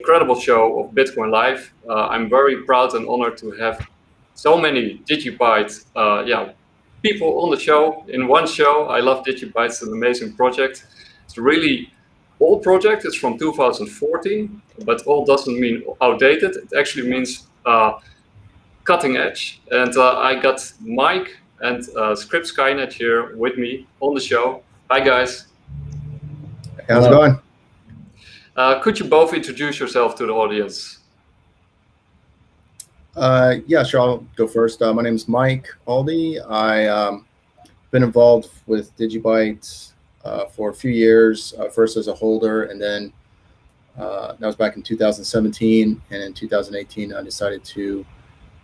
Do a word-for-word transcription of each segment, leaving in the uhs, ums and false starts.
Incredible show of Bitcoin Live. Uh, I'm very proud and honored to have so many DigiByte uh, yeah, people on the show, in one show. I love DigiByte, it's an amazing project. It's a really old project, it's from two thousand fourteen, but old doesn't mean outdated, it actually means uh, cutting edge. And uh, I got Mike and uh, ScryptSkynet here with me on the show. Hi guys. How's it going? Uh, could you both introduce yourself to the audience? Uh, yeah, sure. I'll go first. Uh, my name is Mike Aldi. I've um, been involved with DigiByte uh, for a few years, uh, first as a holder, and then uh, that was back in two thousand seventeen. And in two thousand eighteen, I decided to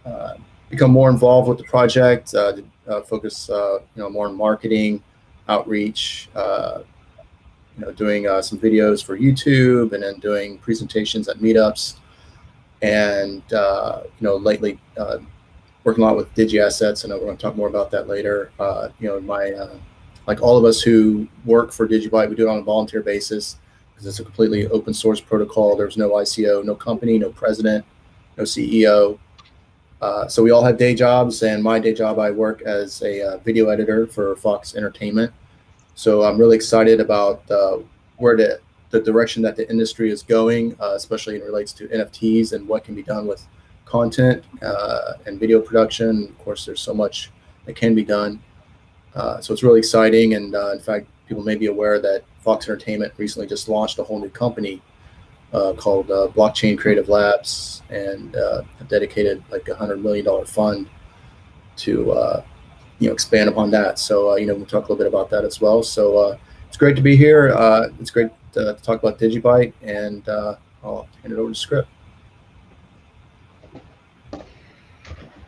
uh, become more involved with the project, uh, to, uh, focus uh, you know, more on marketing, outreach, uh, You know, doing uh, some videos for YouTube, and then doing presentations at meetups, and uh, you know, lately uh, working a lot with DigiAssets. I know we're going to talk more about that later. Uh, you know, my uh, like all of us who work for DigiByte, we do it on a volunteer basis because it's a completely open source protocol. There's no I C O, no company, no president, no C E O. Uh, so we all have day jobs, and my day job, I work as a uh, video editor for Fox Entertainment. So I'm really excited about uh, where the, the direction that the industry is going, uh, especially in relates to N F Ts and what can be done with content uh, and video production. Of course, there's so much that can be done. Uh, so it's really exciting. And uh, in fact, people may be aware that Fox Entertainment recently just launched a whole new company uh, called uh, Blockchain Creative Labs, and uh, dedicated like a one hundred million dollar fund to uh, you know, expand upon that. So, uh, you know, we'll talk a little bit about that as well. So uh, it's great to be here. Uh, it's great to, to talk about DigiByte, and uh, I'll hand it over to Script.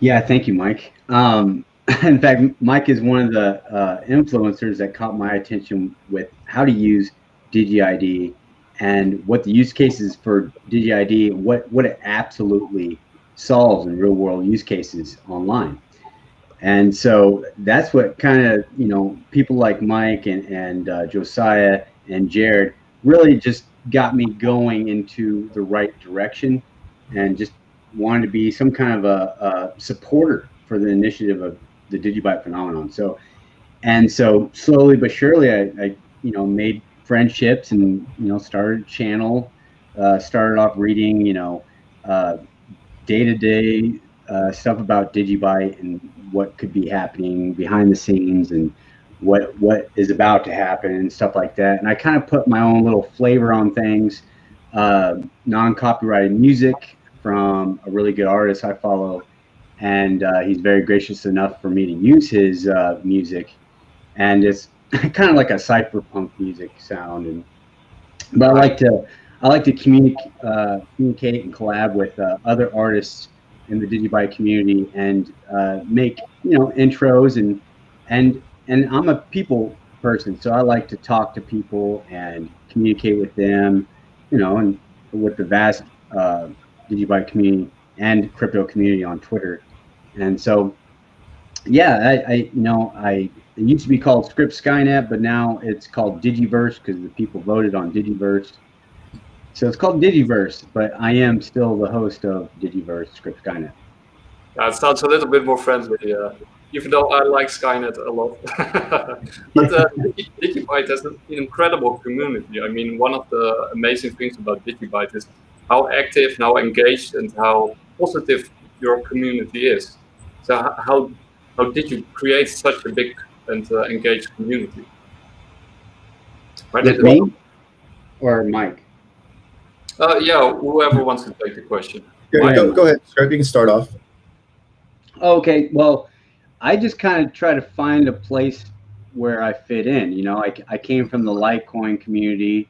Yeah, thank you, Mike. Um, in fact, Mike is one of the uh, influencers that caught my attention with how to use DigiID and what the use cases for DigiID, what, what it absolutely solves in real world use cases online. And so that's what kind of, you know, people like Mike and, and uh, Josiah and Jared really just got me going into the right direction, and just wanted to be some kind of a, a supporter for the initiative of the DigiByte phenomenon. So, and so slowly but surely, I, I you know, made friendships, and, you know, started a channel, uh, started off reading, you know, uh, day-to-day uh, stuff about DigiByte and what could be happening behind the scenes, and what what is about to happen, and stuff like that. And I kind of put my own little flavor on things, uh, non-copyrighted music from a really good artist I follow, and uh, he's very gracious enough for me to use his uh, music, and it's kind of like a cypherpunk music sound. And but I like to I like to communicate uh, communicate and collab with uh, other artists in the DigiByte community, and uh, make, you know, intros, and and and I'm a people person, so I like to talk to people and communicate with them, you know, and with the vast uh, DigiByte community and crypto community on Twitter. And so, yeah, I, I you know I it used to be called ScryptSkynet, but now it's called DigiVerse because the people voted on DigiVerse. So it's called DigiVerse, but I am still the host of DigiVerse Script Skynet. Yeah, it sounds a little bit more friendly, uh, even though I like Skynet a lot. But uh, DigiByte has an incredible community. I mean, one of the amazing things about DigiByte is how active, how engaged, and how positive your community is. So how, how did you create such a big and uh, engaged community? Right, With me one? or Mike? Uh, yeah, whoever wants to take the question. Yeah, go, go ahead, Script, you can start off. Okay, well, I just kind of try to find a place where I fit in. You know, I, I came from the Litecoin community.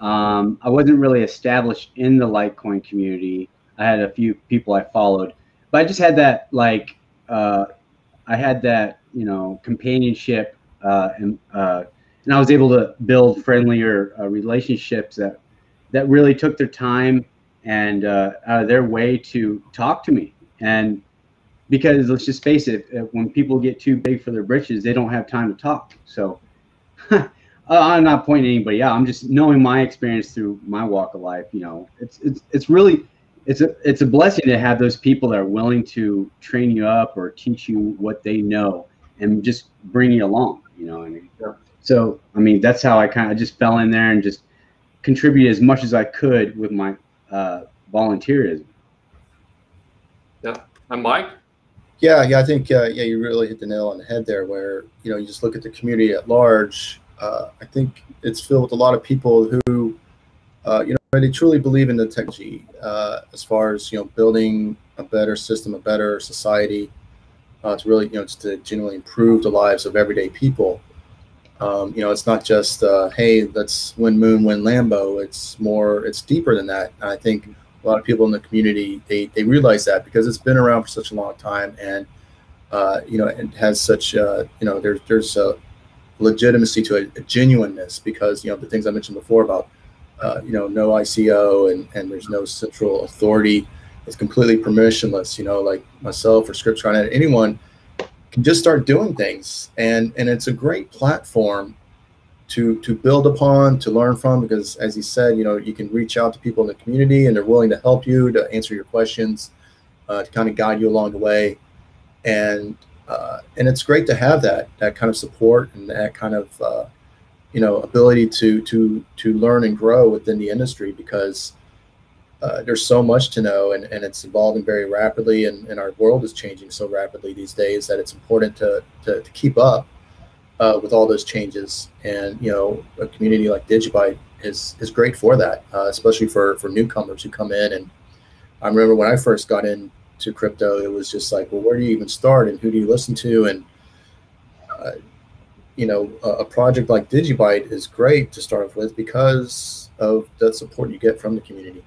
Um, I wasn't really established in the Litecoin community. I had a few people I followed, but I just had that, like, uh, I had that, you know, companionship, uh, and, uh, and I was able to build friendlier uh, relationships that that really took their time and uh, out of their way to talk to me. And because let's just face it, when people get too big for their britches, they don't have time to talk. So Uh, I'm not pointing anybody out. I'm just knowing my experience through my walk of life. You know, it's it's it's really it's a it's a blessing to have those people that are willing to train you up or teach you what they know and just bring you along. You know, and so I mean that's how I kind of just fell in there and just contributed as much as I could with my uh, volunteerism. Yeah, I'm Mike. Yeah, yeah, I think uh, yeah, you really hit the nail on the head there. Where you know you just look at the community at large. Uh, I think it's filled with a lot of people who, uh, you know, they truly believe in the technology uh, as far as, you know, building a better system, a better society, uh, to really, you know, just to genuinely improve the lives of everyday people. Um, you know, it's not just, uh, hey, let's win Moon, win Lambo. It's more, it's deeper than that. And I think a lot of people in the community, they, they realize that because it's been around for such a long time and, uh, you know, it has such, uh, you know, there, there's a, uh, legitimacy to a, a genuineness because, you know, the things I mentioned before about, uh, you know, no I C O and, and there's no central authority. It's completely permissionless, you know, like myself or ScryptSkynet, anyone can just start doing things. And, and it's a great platform to, to build upon, to learn from, because as he said, you know, you can reach out to people in the community and they're willing to help you, to answer your questions, uh, to kind of guide you along the way. And, Uh, and it's great to have that that kind of support and that kind of uh, you know ability to to to learn and grow within the industry because uh, there's so much to know and, and it's evolving very rapidly and, and our world is changing so rapidly these days that it's important to to, to keep up uh, with all those changes. And you know a community like DigiByte is is great for that, uh, especially for for newcomers who come in. And I remember when I first got in to crypto, it was just like, well, where do you even start and who do you listen to? And uh, you know a, a project like DigiByte is great to start off with because of the support you get from the community.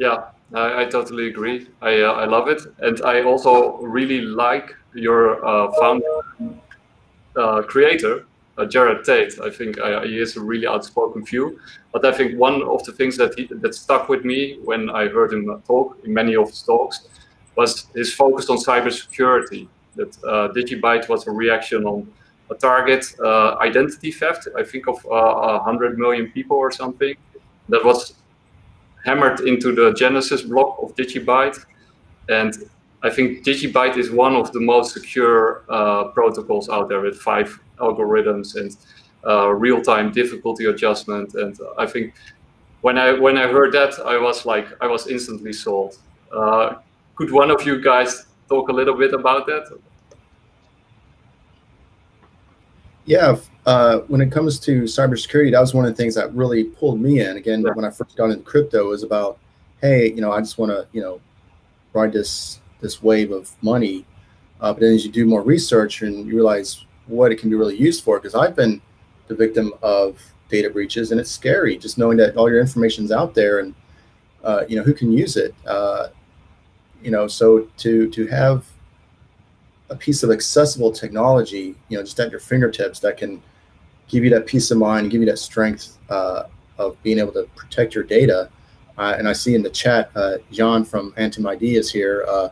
Yeah, I, I totally agree. I, uh, I love it, and I also really like your uh, founder uh, creator uh, Jared Tate. I think uh, he is a really outspoken view, but I think one of the things that he, that stuck with me when I heard him talk in many of his talks was his focus on cybersecurity. That uh, DigiByte was a reaction on a target uh, identity theft. I think of a uh, hundred million people or something that was hammered into the Genesis block of DigiByte. And I think DigiByte is one of the most secure uh, protocols out there with five algorithms and uh, real-time difficulty adjustment. And I think when I when I heard that, I was like, I was instantly sold. Uh, Could one of you guys talk a little bit about that? Yeah, uh, when it comes to cybersecurity, that was one of the things that really pulled me in. Again, yeah. When I first got into crypto, it was about, hey, you know, I just want to, you know, ride this this wave of money. Uh, but then as you do more research and you realize what it can be really used for, because I've been the victim of data breaches, and it's scary just knowing that all your information's out there and, uh, you know, who can use it. Uh, You know, so to to have a piece of accessible technology, you know, just at your fingertips that can give you that peace of mind, give you that strength uh, of being able to protect your data. Uh, and I see in the chat, uh, John from Antum I D is here, uh,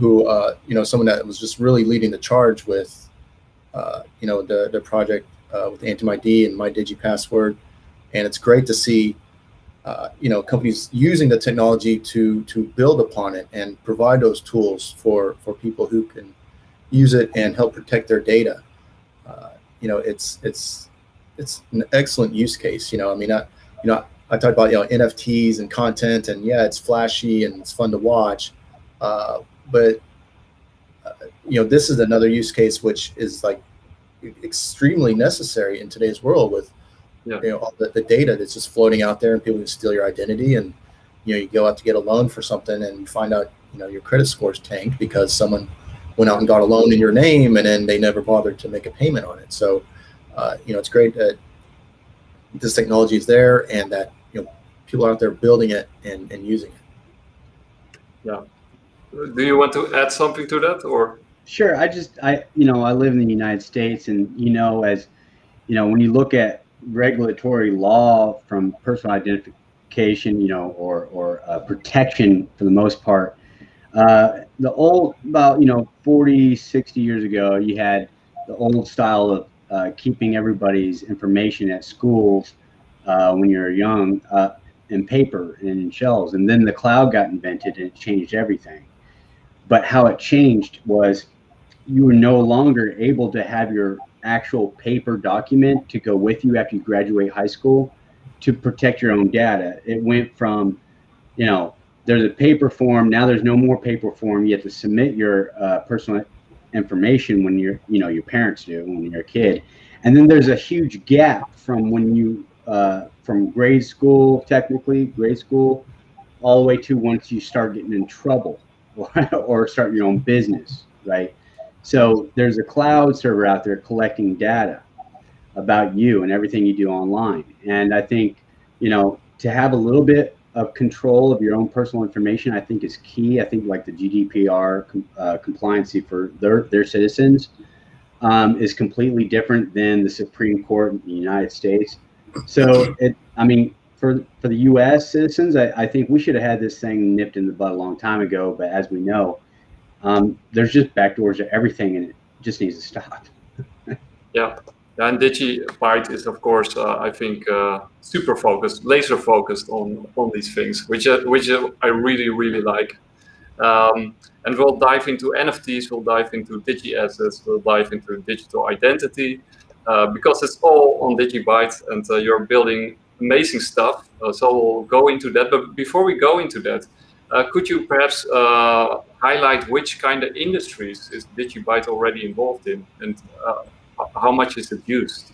who, uh, you know, someone that was just really leading the charge with, uh, you know, the, the project uh, with Antum I D and My Digi Password. And it's great to see Uh, you know, companies using the technology to to build upon it and provide those tools for for people who can use it and help protect their data. Uh, you know, it's it's it's an excellent use case. You know, I mean, I, you know, I talked about you know N F Ts and content, and yeah, it's flashy and it's fun to watch, uh, but uh, you know, this is another use case which is like extremely necessary in today's world with. Yeah. You know, all the, the data that's just floating out there and people can steal your identity and, you know, you go out to get a loan for something and you find out, you know, your credit score's tanked because someone went out and got a loan in your name and then they never bothered to make a payment on it. So, uh, you know, it's great that this technology is there and that, you know, people are out there building it and, and using it. Yeah. Do you want to add something to that or? Sure. I just, I, you know, I live in the United States and, you know, as, you know, when you look at regulatory law from personal identification, you know, or or uh, protection for the most part. Uh, the old, about you know, forty, sixty years ago, you had the old style of uh, keeping everybody's information at schools uh, when you're young uh, in paper and in shells. And then the cloud got invented and it changed everything. But how it changed was you were no longer able to have your actual paper document to go with you after you graduate high school to protect your own data. It went from, you know, there's a paper form, now there's no more paper form. You have to submit your uh, personal information when you're, you know, your parents do when you're a kid. And then there's a huge gap from when you, uh, from grade school, technically grade school, all the way to once you start getting in trouble or, or start your own business, right? So there's a cloud server out there collecting data about you and everything you do online. And I think, you know, to have a little bit of control of your own personal information, I think is key. I think like the G D P R uh, compliancy for their, their citizens um, is completely different than the Supreme Court in the United States. So, it, I mean, for, for the U S citizens, I, I think we should have had this thing nipped in the bud a long time ago, but as we know, Um, there's just backdoors to everything, and it just needs to stop. Yeah, and DigiByte is, of course, uh, I think, uh, super focused, laser focused on on these things, which uh, which uh, I really really like. Um, and we'll dive into N F Ts, we'll dive into DigiAssets, we'll dive into digital identity, uh, because it's all on DigiByte, and uh, you're building amazing stuff. Uh, so we'll go into that. But before we go into that, Uh, could you perhaps uh, highlight which kind of industries is DigiByte already involved in, and uh, how much is it used?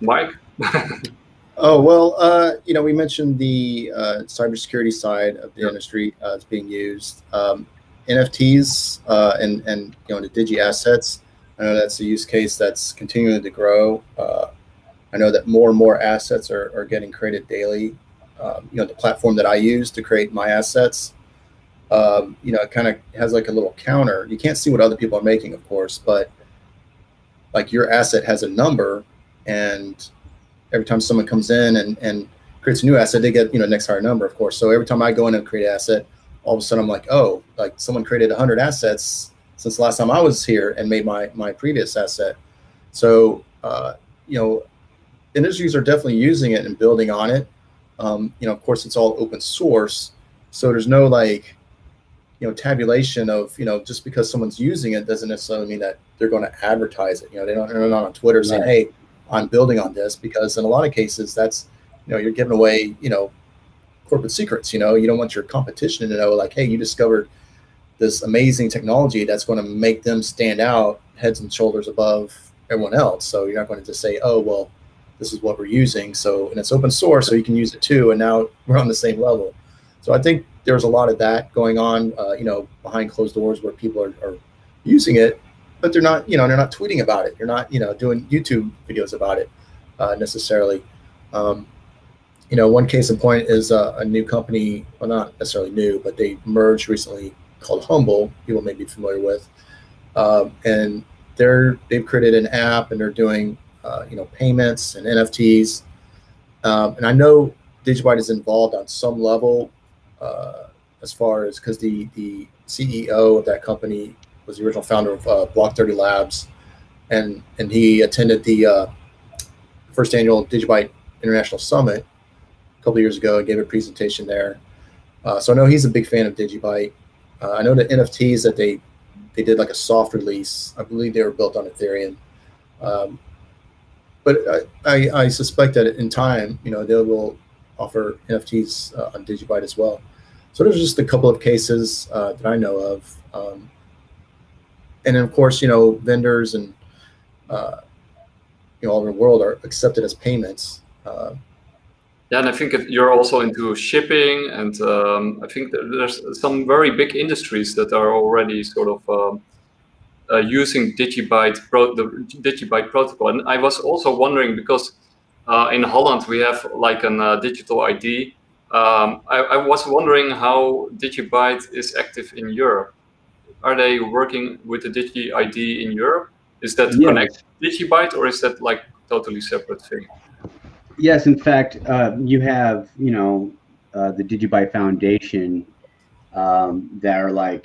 Mike? Oh, well, uh, you know, we mentioned the uh, cybersecurity side of the yeah. industry uh, that's being used. Um, N F Ts uh, and, and, you know, the DigiAssets, I know that's a use case that's continuing to grow. Uh, I know that more and more assets are, are getting created daily. Um, you know, the platform that I use to create my assets, um, you know, it kind of has like a little counter. You can't see what other people are making, of course, but like your asset has a number, and every time someone comes in and, and creates a new asset, they get, you know, next higher number, of course. So every time I go in and create an asset, all of a sudden I'm like, oh, like someone created one hundred assets since the last time I was here and made my, my previous asset. So, uh, you know, industries are definitely using it and building on it. Um, you know, of course, it's all open source, so there's no like, you know, tabulation of, you know, just because someone's using it doesn't necessarily mean that they're going to advertise it. You know, they don't, they're not on Twitter saying, "Hey, I'm building on this," because in a lot of cases, that's, you know, you're giving away, you know, corporate secrets. You know, you don't want your competition to know, like, "Hey, you discovered this amazing technology that's going to make them stand out heads and shoulders above everyone else." So you're not going to just say, "Oh, well, this is what we're using," so, and it's open source, so you can use it too, and now we're on the same level. So I think there's a lot of that going on, uh, you know, behind closed doors where people are, are using it, but they're not, you know, they're not tweeting about it. They're not, you know, doing YouTube videos about it uh, necessarily. Um, you know, one case in point is uh, a new company, well, not necessarily new, but they merged recently, called Humble, people may be familiar with, um, and they're, they've created an app, and they're doing, Uh, you know, payments and N F Ts. Um, and I know DigiByte is involved on some level uh, as far as, because the, the C E O of that company was the original founder of uh, Block thirty Labs. And, and he attended the uh, first annual DigiByte International Summit a couple of years ago and gave a presentation there. Uh, so I know he's a big fan of DigiByte. Uh, I know the N F Ts that they, they did like a soft release. I believe they were built on Ethereum. Um, But I, I suspect that in time, you know, they will offer N F Ts uh, on DigiByte as well. So there's just a couple of cases uh, that I know of. Um, and then, of course, you know, vendors and, uh, you know, all over the world are accepted as payments. Uh, yeah, and I think if you're also into shipping, and um, I think there's some very big industries that are already sort of... Um, Uh, using DigiByte pro the DigiByte protocol. And I was also wondering, because uh, in Holland we have like an uh, digital I D. Um, I, I was wondering how DigiByte is active in Europe. Are they working with the DigiID in Europe? Is that yeah. connected to DigiByte, or is that like totally separate thing? Yes, in fact, uh, you have, you know, uh, the DigiByte Foundation um, that are like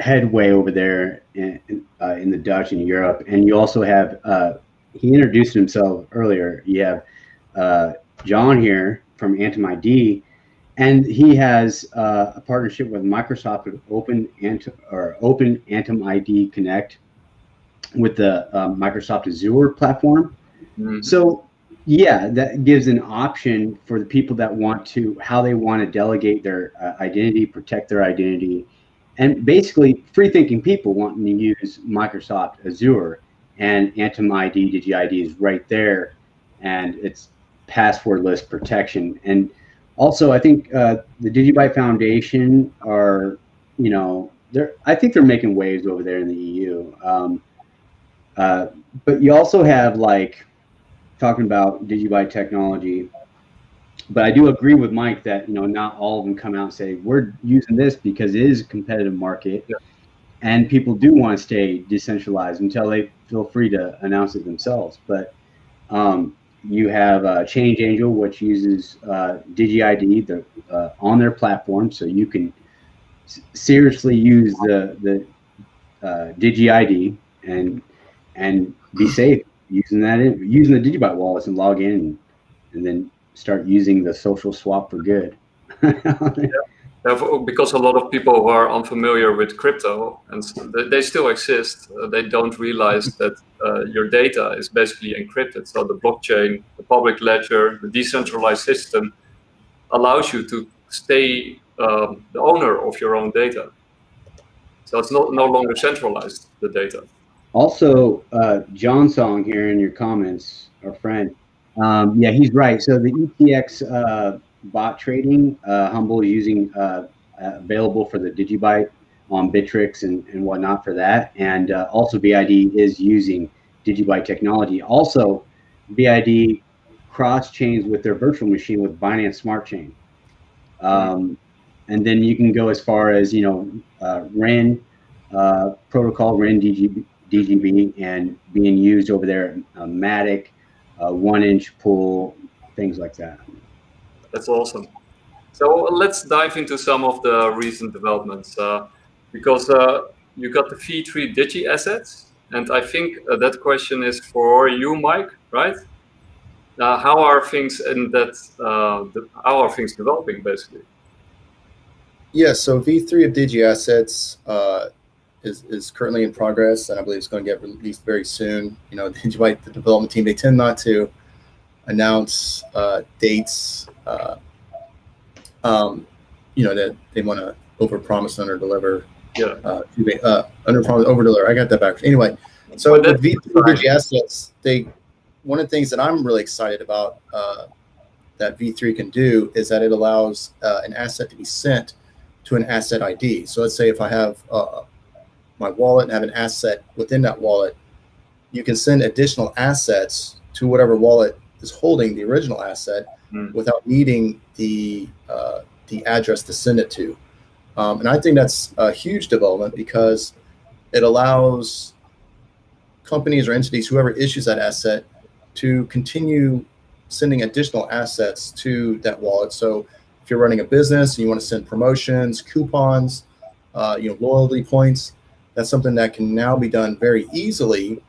headway over there in, uh, in the Dutch in Europe. And you also have, uh, he introduced himself earlier. You have uh, John here from Antum I D, and he has uh, a partnership with Microsoft with Open Antum, or Open Antum I D Connect with the uh, Microsoft Azure platform. Mm-hmm. So yeah, that gives an option for the people that want to, how they want to delegate their uh, identity, protect their identity. And basically free-thinking people wanting to use Microsoft Azure, and Antum I D, DigiID is right there, and it's passwordless protection. And also, I think uh, the DigiByte Foundation are, you know, they're, I think they're making waves over there in the E U. Um, uh, but you also have, like, talking about DigiByte technology, but I do agree with Mike that, you know, not all of them come out and say, we're using this because it is a competitive market. Yeah. And people do want to stay decentralized until they feel free to announce it themselves. But um, you have uh, Change Angel, which uses uh, DigiID the, uh, on their platform. So you can seriously use the, the uh, DigiID and and be safe using that, in, using the DigiByte wallets, and log in and, and then start using the social swap for good. Yeah, because a lot of people who are unfamiliar with crypto, and they still exist, uh, they don't realize that uh, your data is basically encrypted. So the blockchain, the public ledger, the decentralized system allows you to stay uh, the owner of your own data. So it's not, no longer centralized, the data. Also, uh, John Song here in your comments, our friend, um, yeah, he's right. So the U T X O uh, bot trading, uh, Humble is using uh, available for the DigiByte on Bittrex and, and whatnot for that. And uh, also B I D is using DigiByte technology. Also, B I D cross-chains with their virtual machine with Binance Smart Chain. Um, and then you can go as far as, you know, uh, R E N uh, protocol, R E N D G B, and being used over there, uh, Matic, uh, one-inch pool, things like that. That's awesome. So let's dive into some of the recent developments, uh, because uh, you got the V three DigiAssets, and I think uh, that question is for you, Mike, right? Uh, how are things in that? Uh, the, how are things developing, basically? Yeah. So V three of DigiAssets uh, is is currently in progress, and I believe it's going to get released very soon. You know, DigiByte, the development team, they tend not to announce uh, dates. Uh, um, you know, that they want to overpromise, underdeliver. Yeah. Uh, uh, underpromise, overdeliver. I got that back. Anyway, so well, with V three DigiAssets, they one of the things that I'm really excited about uh, that V three can do is that it allows uh, an asset to be sent to an asset I D. So let's say if I have uh, my wallet and have an asset within that wallet, you can send additional assets to whatever wallet is holding the original asset, mm, without needing the uh, the address to send it to. Um, and I think that's a huge development because it allows companies or entities, whoever issues that asset, to continue sending additional assets to that wallet. So if you're running a business and you want to send promotions, coupons, uh, you know, loyalty points, that's something that can now be done very easily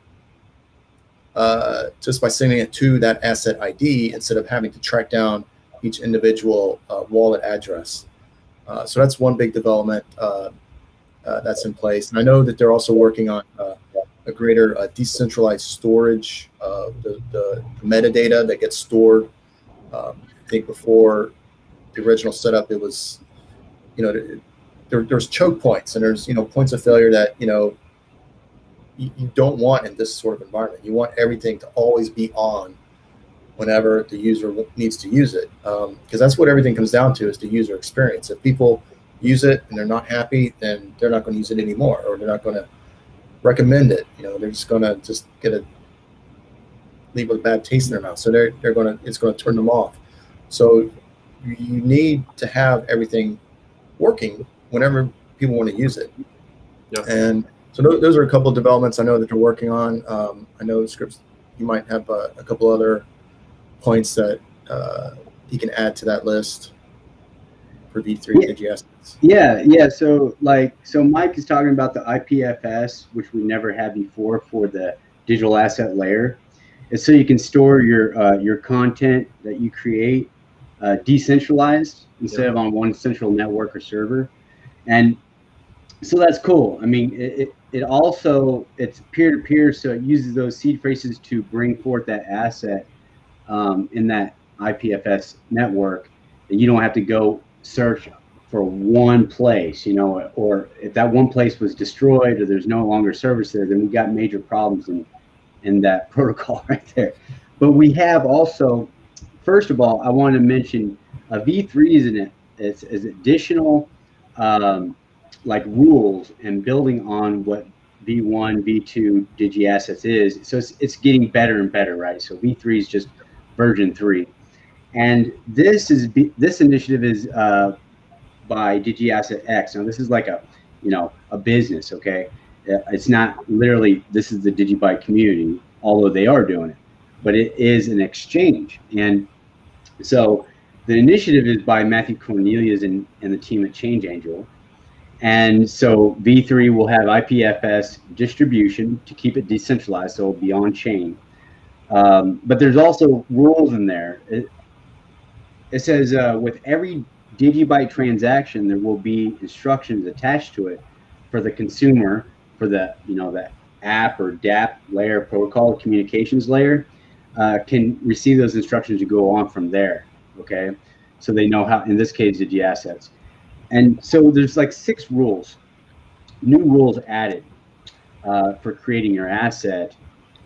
Uh, just by sending it to that asset I D instead of having to track down each individual uh, wallet address. Uh, so that's one big development uh, uh, that's in place. And I know that they're also working on uh, a greater uh, decentralized storage of the, the metadata that gets stored. Um, I think before the original setup, it was, you know, there, there's choke points and there's, you know, points of failure that, you know, you don't want in this sort of environment. You want everything to always be on whenever the user needs to use it, because um, that's what everything comes down to, is the user experience. If people use it and they're not happy, then they're not going to use it anymore, or they're not going to recommend it. You know, they're just going to just get a leave with a bad taste in their mouth. So they're they're going to it's going to turn them off. So you need to have everything working whenever people want to use it. Yeah. And so those are a couple of developments I know that you're working on. Um, I know Scripts, you might have uh, a couple other points that uh, you can add to that list. for these three yeah. DigiAssets? Yeah, yeah. So like, so Mike is talking about the I P F S, which we never had before for the digital asset layer. And so you can store your uh, your content that you create uh, decentralized instead yeah. of on one central network or server. And so that's cool. I mean, it, it, it also, it's peer-to-peer, so it uses those seed phrases to bring forth that asset um, in that I P F S network. And you don't have to go search for one place, you know, or if that one place was destroyed or there's no longer service there, then we got major problems in, in that protocol right there. But we have also, first of all, I want to mention a V three is in it. It's, it's additional um, like rules and building on what V one, V two DigiAssets is. So it's, it's getting better and better, right? So V three is just version three. And this is this initiative is uh, by DigiAssetX. Now this is like a, you know, a business. Okay, it's not literally this is the DigiByte community, although they are doing it, but it is an exchange. And so the initiative is by Matthew Cornelius and, and the team at Change Angel. And so V three will have I P F S distribution to keep it decentralized, so it'll be on chain. Um, but there's also rules in there. It, It says, uh, with every DigiByte transaction, there will be instructions attached to it for the consumer, for the, you know, the app or D A P layer, protocol communications layer, uh, can receive those instructions to go on from there, okay? So they know how, in this case, DigiAssets. And so there's like six rules, new rules added uh, for creating your asset.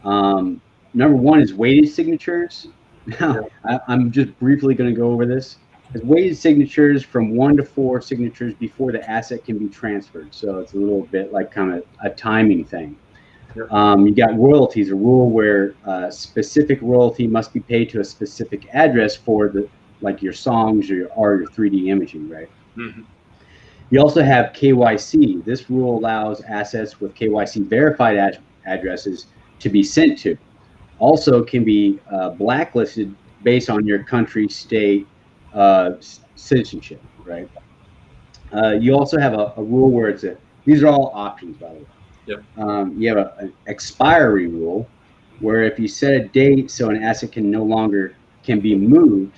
Um, number one is weighted signatures. Now, I, I'm just briefly going to go over this. It's weighted signatures from one to four signatures before the asset can be transferred. So it's a little bit like kind of a timing thing. Um, you got royalties, a rule where uh, specific royalty must be paid to a specific address for the, like your songs or your, or your three D imaging, right? Mm-hmm. You also have K Y C. This rule allows assets with K Y C verified ad addresses to be sent to. Also can be uh, blacklisted based on your country, state, uh, citizenship, right? Uh, you also have a, a rule where it's a, these are all options, by the way. Yep. Um, you have a, an expiry rule where if you set a date so an asset can no longer, can be moved,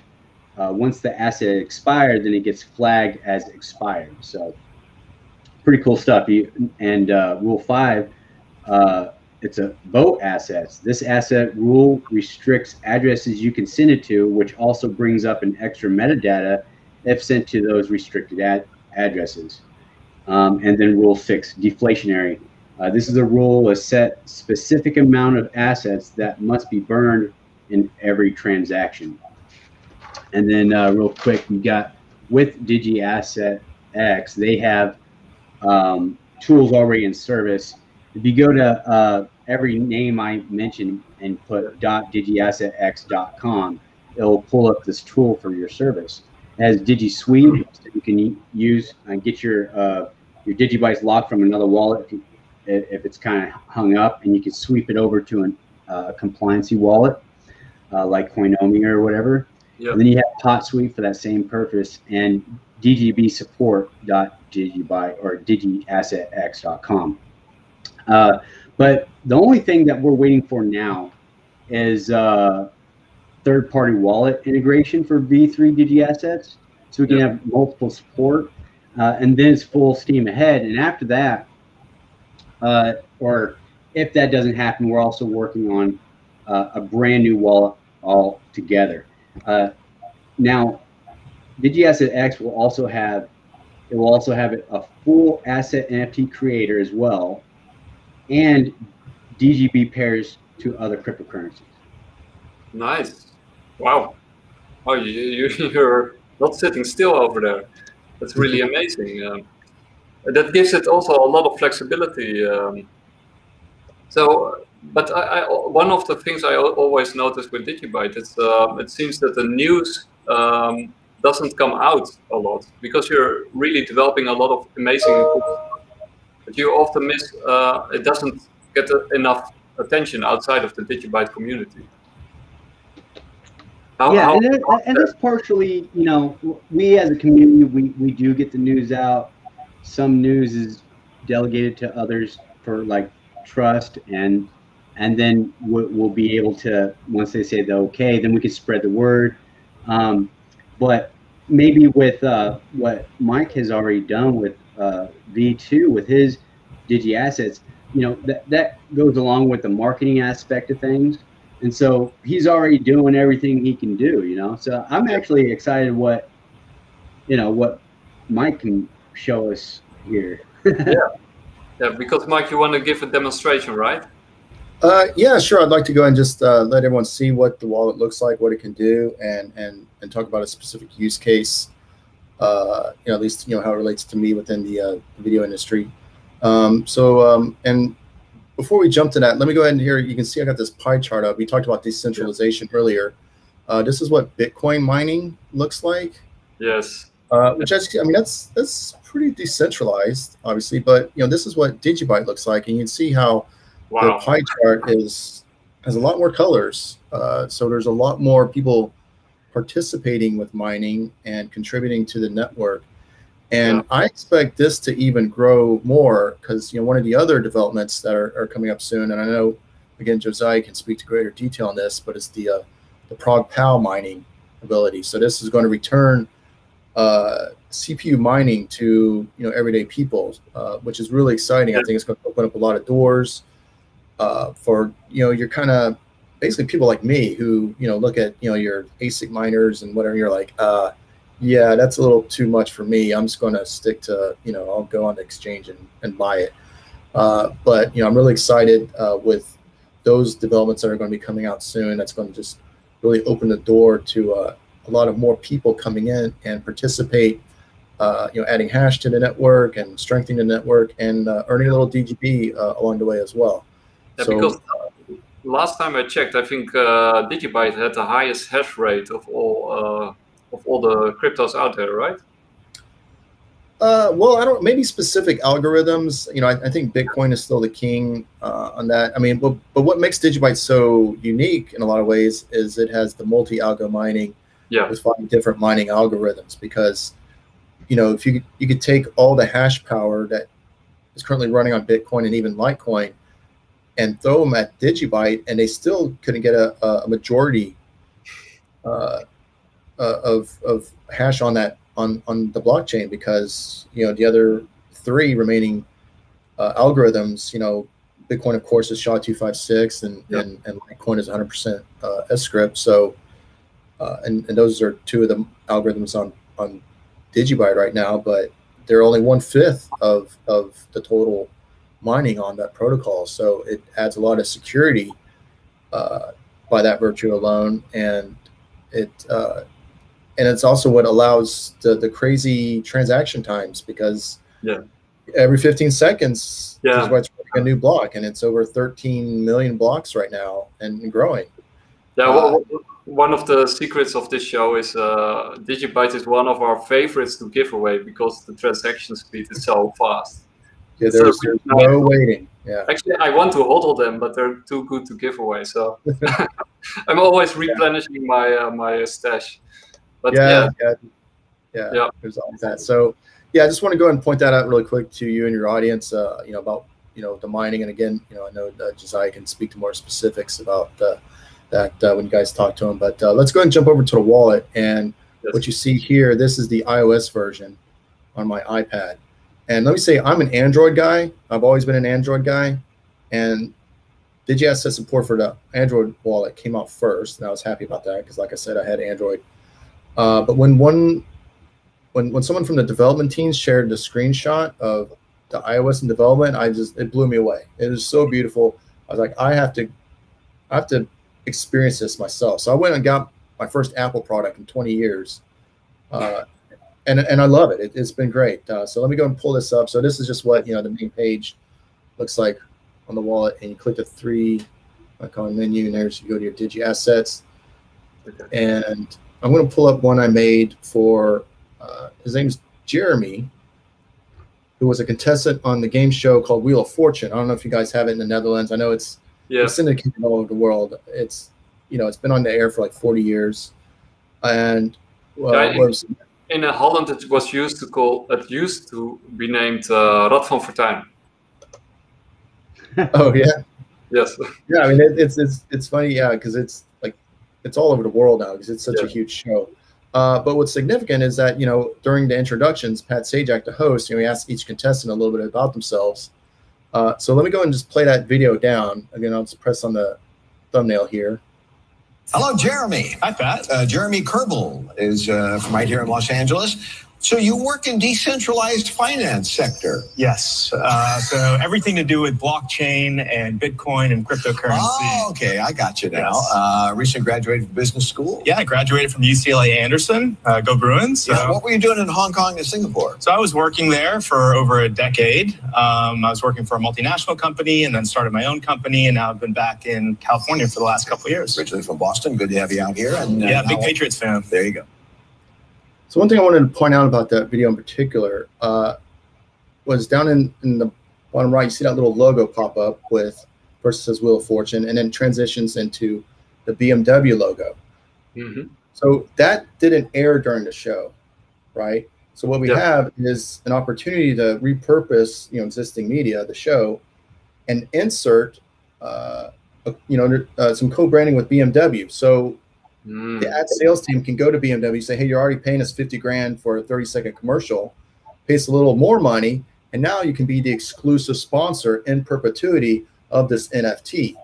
uh, once the asset expired, then it gets flagged as expired. So pretty cool stuff. You, and uh, rule five, uh, it's a vote assets. This asset rule restricts addresses you can send it to, which also brings up an extra metadata if sent to those restricted ad addresses. Um, and then rule six, deflationary. Uh, this is a rule, a set specific amount of assets that must be burned in every transaction. And then uh, real quick, you got with DigiAssetX, they have um, tools already in service. If you go to uh, every name I mentioned and put dot digiassetx dot com, it'll pull up this tool for your service. It has DigiSuite that you can use and get your uh, your DigiBytes locked from another wallet if, you, if it's kind of hung up, and you can sweep it over to an, uh, a compliancy wallet uh, like Coinomi or whatever. Yep. And then you have HotSuite for that same purpose, and D G B support dot digibyte or digiassetx dot com. Uh, but the only thing that we're waiting for now is uh, third-party wallet integration for V three DigiAssets, so we can yep. have multiple support, uh, and then it's full steam ahead. And after that, uh, or if that doesn't happen, we're also working on uh, a brand new wallet altogether. Uh, now, DigiAssetX will also have it will also have a full asset N F T creator as well. And D G B pairs to other cryptocurrencies. Nice. Wow. Oh, you, you, you're not sitting still over there. That's really amazing. Um, that gives it also a lot of flexibility. Um, so, but I, I, one of the things I always notice with DigiByte is uh, it seems that the news um, doesn't come out a lot because you're really developing a lot of amazing But you often miss, uh, it doesn't get enough attention outside of the DigiByte community. I'll, yeah, I'll, and, it, and it's partially, you know, we as a community, we, we do get the news out. Some news is delegated to others for like trust, and and then we'll, we'll be able to, once they say the okay, then we can spread the word. Um, but maybe with uh, what Mike has already done with uh, V two, with his DigiAssets, you know, that, that goes along with the marketing aspect of things. And so he's already doing everything he can do, you know. So I'm actually excited what, you know, what Mike can show us here. Yeah. Yeah, because Mike, you want to give a demonstration, right? Uh, yeah, sure. I'd like to go and just uh, let everyone see what the wallet looks like, what it can do, and and and talk about a specific use case. Uh, you know, at least you know how it relates to me within the uh, video industry. Um, so um, and. Before we jump to that, let me go ahead and here, you can see I got this pie chart up. We talked about decentralization yeah. earlier. Uh, this is what Bitcoin mining looks like. Yes. Uh, which I, I mean, that's that's pretty decentralized, obviously. But you know, this is what DigiByte looks like, and you can see how wow. the pie chart is has a lot more colors. Uh, so there's a lot more people participating with mining and contributing to the network. And yeah. I expect this to even grow more because, you know, one of the other developments that are, are coming up soon, and I know, again, Josiah can speak to greater detail on this, but it's the uh, the prog-pal mining ability. So this is going to return uh, C P U mining to, you know, everyday people, uh, which is really exciting. Yeah. I think it's going to open up a lot of doors uh, for, you know, you're kind of basically people like me who, you know, look at, you know, your A S I C miners and whatever, and you're like, uh, yeah, that's a little too much for me. I'm just going to stick to, you know, I'll go on the exchange and, and buy it. Uh, but, you know, I'm really excited uh, with those developments that are going to be coming out soon. That's going to just really open the door to uh, a lot of more people coming in and participate, uh, you know, adding hash to the network and strengthening the network and uh, earning a little D G B uh, along the way as well. Yeah, so, because uh, last time I checked, I think uh, DigiByte had the highest hash rate of all... Uh, of all the cryptos out there, right? Uh, well, I don't, maybe specific algorithms. You know, I, I think Bitcoin is still the king uh, on that. I mean, but, but what makes DigiByte so unique in a lot of ways is it has the multi-algo mining yeah. with five different mining algorithms because, you know, if you, you could take all the hash power that is currently running on Bitcoin and even Litecoin and throw them at DigiByte and they still couldn't get a, a majority uh, Uh, of of hash on that on on the blockchain because you know the other three remaining uh, algorithms, you know, Bitcoin of course is S H A two fifty-six and yeah. and, and Litecoin is one hundred percent uh, S-script. So uh, and and those are two of the algorithms on on DigiByte right now, but they're only one fifth of of the total mining on that protocol. So it adds a lot of security uh, by that virtue alone, and it. Uh, And it's also what allows the, the crazy transaction times because yeah. every fifteen seconds yeah. is what's a new block, and it's over thirteen million blocks right now and growing. Yeah, well, uh, one of the secrets of this show is uh, DigiByte is one of our favorites to give away because the transaction speed is so fast. Yeah, there's, so there's no now, waiting. Yeah. Actually, I want to hodl them, but they're too good to give away. So I'm always replenishing yeah. my uh, my stash. But yeah, yeah, yeah, yeah. There's all that. So, yeah, I just want to go and point that out really quick to you and your audience. Uh, you know about you know the mining, and again, you know, I know uh, Josiah can speak to more specifics about uh, that uh, when you guys talk to him. But uh, let's go ahead and jump over to the wallet, and yes. what you see here, this is the iOS version on my iPad. And let me say, I'm an Android guy. I've always been an Android guy, and DigiAsset support for the Android wallet came out first, and I was happy about that because, like I said, I had Android. Uh, but when one, when when someone from the development team shared the screenshot of the iOS and development, I just it blew me away. It was so beautiful. I was like, I have to, I have to experience this myself. So I went and got my first Apple product in twenty years, uh, and and I love it. it it's been great. Uh, so let me go and pull this up. So this is just what you know the main page looks like on the wallet, and you click the three icon menu, and there's you go to your DigiAssets, and I'm going to pull up one I made for, uh, his name's Jeremy, who was a contestant on the game show called Wheel of Fortune. I don't know if you guys have it in the Netherlands. I know it's, yeah. it's syndicated all over the world. It's, you know, it's been on the air for like forty years. and uh, yeah, in, was in Holland it was used to call it used to be named uh, Rad van Fortuin. Oh yeah. Yes. Yeah, I mean it, it's it's it's funny, yeah, because it's like it's all over the world now because it's such yeah. a huge show. Uh, but what's significant is that, you know, during the introductions, Pat Sajak, the host, you know, he asked each contestant a little bit about themselves. Uh, so let me go and just play that video down. Again, I'll just press on the thumbnail here. Hello, Jeremy. Hi, Pat. Uh, Jeremy Kerbel is uh, from right here in Los Angeles. So you work in decentralized finance sector. Yes. Uh, so everything to do with blockchain and Bitcoin and cryptocurrency. Oh, okay. I got you now. Yes. Uh, recently graduated from business school. Yeah, I graduated from U C L A Anderson. Uh, go Bruins. So. Yeah, what were you doing in Hong Kong and Singapore? So I was working there for over a decade. Um, I was working for a multinational company and then started my own company. And now I've been back in California for the last couple of years. Originally from Boston. Good to have you out here. And, uh, yeah, big Patriots fan. There you go. So one thing I wanted to point out about that video in particular uh, was down in, in the bottom right, you see that little logo pop up with first it says Wheel of Fortune and then transitions into the B M W logo. Mm-hmm. So that didn't air during the show, right? So what we yeah. have is an opportunity to repurpose, you know, existing media, the show, and insert, uh, you know, uh, some co-branding with B M W. So Mm. the ad sales team can go to B M W, say, hey, you're already paying us fifty grand for a thirty second commercial, pay us a little more money, and now you can be the exclusive sponsor in perpetuity of this N F T.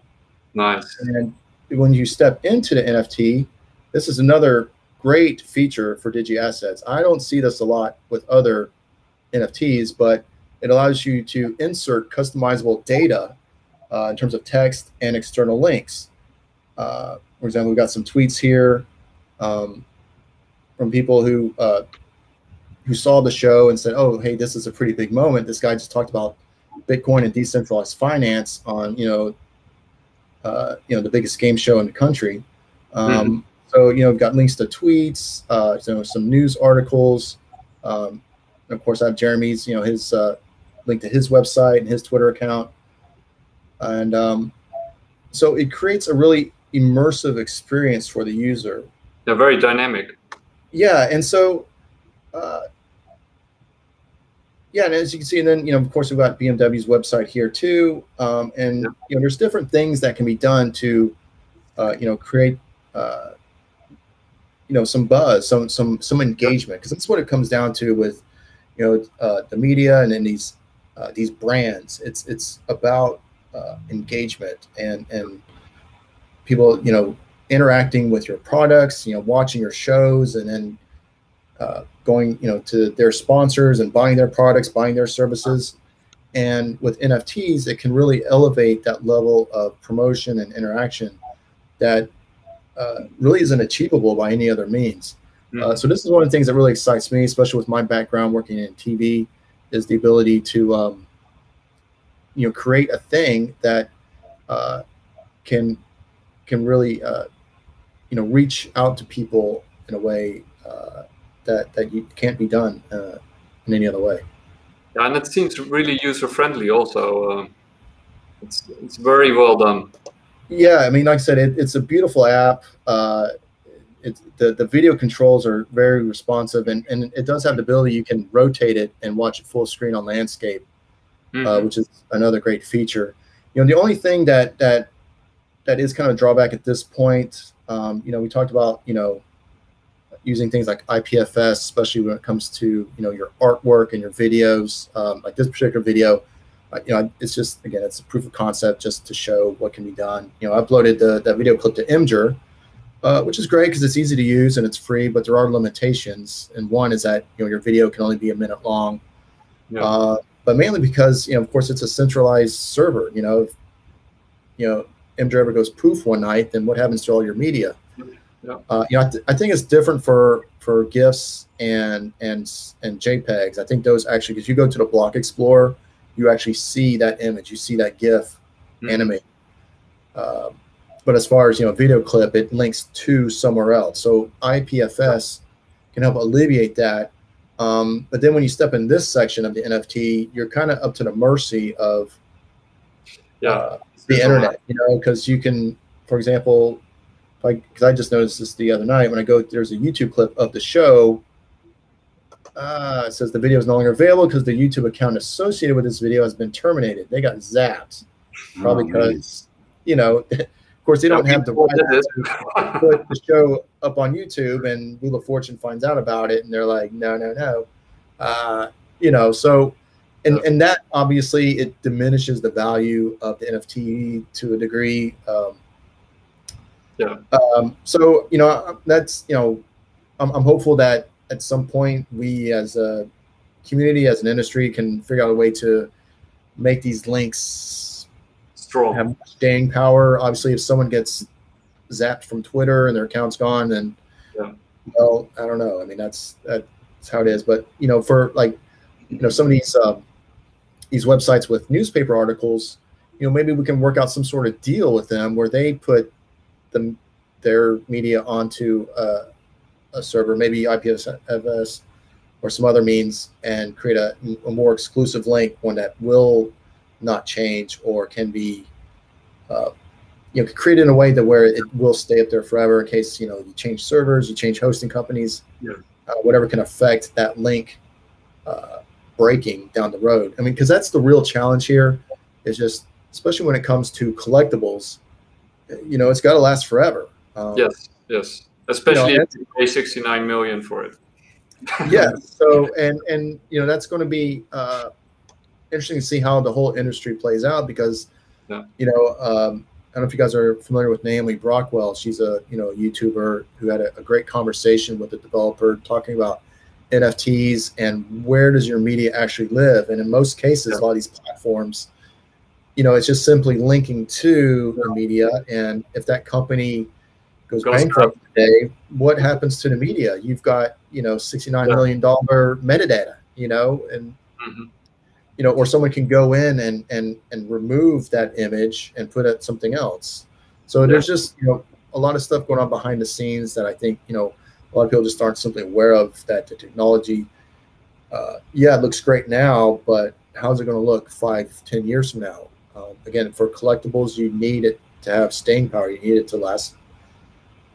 Nice. And when you step into the N F T, this is another great feature for DigiAssets. I don't see this a lot with other N F Ts, but it allows you to insert customizable data uh, in terms of text and external links. Uh, For example, we've got some tweets here um, from people who uh, who saw the show and said, oh, hey, this is a pretty big moment. This guy just talked about Bitcoin and decentralized finance on, you know, uh, you know, the biggest game show in the country. Um, mm-hmm. So, you know, we've got links to tweets, uh, so some news articles. Um, and of course, I have Jeremy's, you know, his uh, link to his website and his Twitter account. And um, so it creates a really immersive experience for the user. They're very dynamic. Yeah, and so, uh, yeah, and as you can see, and then, you know, of course, we've got B M W's website here too, um, and, yeah. you know, there's different things that can be done to, uh, you know, create, uh, you know, some buzz, some some some engagement, because that's what it comes down to with, you know, uh, the media and then these uh, these brands. It's it's about uh, engagement and and. people, you know, interacting with your products, you know, watching your shows, and then uh, going, you know, to their sponsors and buying their products, buying their services. And with N F Ts, it can really elevate that level of promotion and interaction that uh, really isn't achievable by any other means. Mm-hmm. uh, so this is one of the things that really excites me, especially with my background working in T V, is the ability to, um, you know, create a thing that uh, can can really, uh, you know, reach out to people in a way uh, that, that you can't be done uh, in any other way. Yeah, and it seems really user-friendly also. Uh, it's, it's very well done. Yeah, I mean, like I said, it, it's a beautiful app. Uh, it, the, the video controls are very responsive, and, and it does have the ability you can rotate it and watch it full screen on landscape, mm-hmm. uh, which is another great feature. You know, the only thing that, that that is kind of a drawback at this point. Um, you know, we talked about, you know, using things like I P F S, especially when it comes to, you know, your artwork and your videos, um, like this particular video, uh, you know, it's just, again, it's a proof of concept just to show what can be done. You know, I uploaded the, that video clip to Imgur, uh, which is great because it's easy to use and it's free, but there are limitations. And one is that, you know, your video can only be a minute long, yeah. uh, but mainly because, you know, of course it's a centralized server, you know, if, you know, Imgur ever goes poof one night, then what happens to all your media? Yeah. Uh, you know, I, th I think it's different for for GIFs and and and JPEGs. I think those actually, because you go to the Block Explorer, you actually see that image, you see that GIF mm. animated. Uh, but as far as, you know, video clip, it links to somewhere else. So I P F S can help alleviate that. Um, but then when you step in this section of the N F T, you're kind of up to the mercy of. Yeah. Uh, the internet, you know, because you can, for example, like, because I just noticed this the other night when I go, there's a YouTube clip of the show. Uh, it says the video is no longer available because the YouTube account associated with this video has been terminated. They got zapped, probably because, oh, you know, of course they don't have the right to put the show up on YouTube, and Wheel of Fortune finds out about it, and they're like, no, no, no, uh, you know. So, and and that obviously it diminishes the value of the N F T to a degree. Um, yeah. Um, so you know that's you know, I'm, I'm hopeful that at some point we as a community, as an industry, can figure out a way to make these links strong, have staying power. Obviously, if someone gets zapped from Twitter and their account's gone, then, yeah, well, I don't know. I mean, that's that's how it is. But, you know, for like, you know, some of these, uh, these websites with newspaper articles, you know, maybe we can work out some sort of deal with them where they put them, their media onto uh, a server, maybe I P F S or some other means, and create a, a more exclusive link, one that will not change or can be, uh, you know, created in a way that where it will stay up there forever in case, you know, you change servers, you change hosting companies, yeah, uh, whatever can affect that link uh, breaking down the road. I mean, because that's the real challenge here, is just, especially when it comes to collectibles, you know, it's got to last forever. Um, yes, yes. Especially, you know, if you pay sixty-nine million dollars for it. Yeah. So, and, and, you know, that's going to be uh, interesting to see how the whole industry plays out, because, yeah, you know, um, I don't know if you guys are familiar with Naomi Brockwell. She's a, you know, YouTuber who had a, a great conversation with a developer talking about N F Ts and where does your media actually live. And in most cases, yeah, a lot of these platforms, you know, it's just simply linking to the, yeah, media. And if that company goes bankrupt today, what happens to the media? You've got, you know, sixty-nine million dollars metadata, you know, and, mm-hmm, you know, or someone can go in and, and, and remove that image and put it something else. So, yeah, there's just, you know, a lot of stuff going on behind the scenes that I think, you know, a lot of people just aren't simply aware of, that the technology, uh, yeah, it looks great now, but how's it going to look five, ten years from now? Uh, again, for collectibles, you need it to have staying power. You need it to last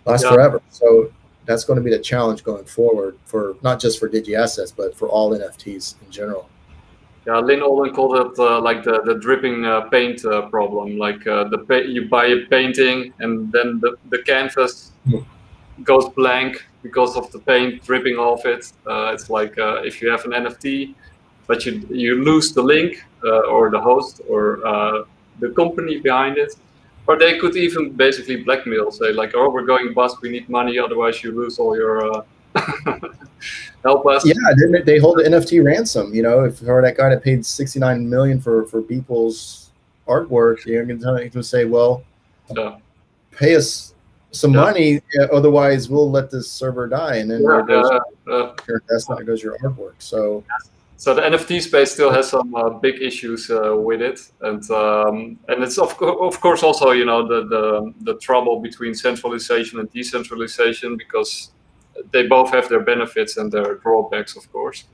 last yeah. forever. So that's going to be the challenge going forward, for not just for DigiAssets, but for all N F Ts in general. Yeah, Lynn Olin called it uh, like the, the dripping uh, paint uh, problem. Like uh, the pa you buy a painting and then the, the canvas hmm. goes blank because of the paint dripping off it. Uh, it's like uh, if you have an N F T, but you, you lose the link uh, or the host or uh, the company behind it. Or they could even basically blackmail, say like, "Oh, we're going bust. We need money, otherwise you lose all your uh, help us." Yeah, they, they hold the N F T ransom. You know, if you heard that guy that paid sixty-nine million dollars for for Beeple's artwork, you're going to say, "Well, yeah. pay us some yeah. money, otherwise we'll let this server die." And then yeah, goes uh, uh, your, that's not goes your artwork. So. Yes. So the N F T space still has some uh, big issues uh, with it, and um, and it's of, co of course also, you know, the, the the trouble between centralization and decentralization, because they both have their benefits and their drawbacks, of course.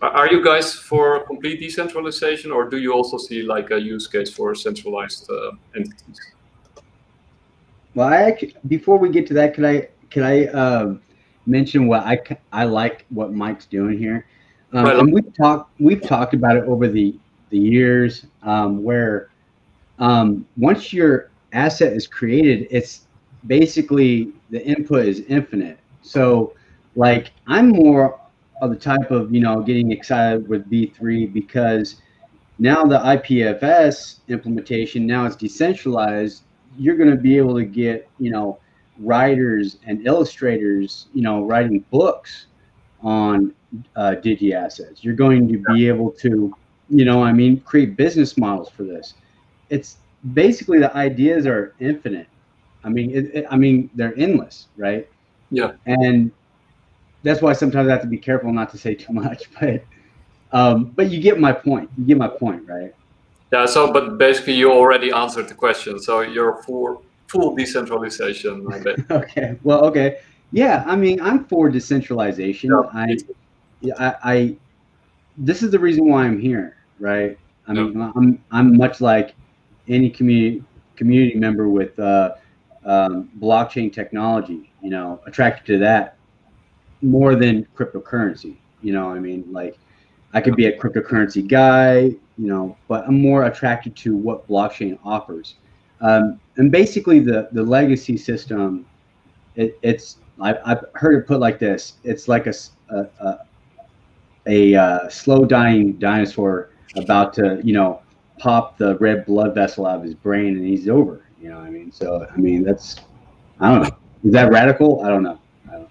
Are you guys for complete decentralization, or do you also see like a use case for centralized uh, entities? Well, I actually, before we get to that, can I can I uh, mention what I I like what Mike's doing here? Um, and we've talked we've talked about it over the the years, um, where um, once your asset is created, it's basically the input is infinite. So, like, I'm more of the type of, you know, getting excited with V three, because now the I P F S implementation, now it's decentralized. You're going to be able to get, you know, writers and illustrators, you know, writing books on uh, DigiAssets. You're going to be able to, you know, I mean, create business models for this. It's basically the ideas are infinite. I mean, it, it, I mean, they're endless, right? Yeah. And that's why sometimes I have to be careful not to say too much, but, um, but you get my point. You get my point, right? Yeah. So, but basically, you already answered the question. So you're for full decentralization. I bet. Okay. Well, okay. Yeah, I mean, I'm for decentralization. Yeah. I, I, I, this is the reason why I'm here, right? I yeah. mean, I'm, I'm much like any community community member with uh, um, blockchain technology, you know, attracted to that more than cryptocurrency. You know, I mean, like, I could be a cryptocurrency guy, you know, but I'm more attracted to what blockchain offers. Um, and basically the, the legacy system, it, it's, I, I've heard it put like this. It's like a, a, a, a slow dying dinosaur about to, you know, pop the red blood vessel out of his brain and he's over, you know what I mean? So, I mean, that's, I don't know. Is that radical? I don't know. I don't know.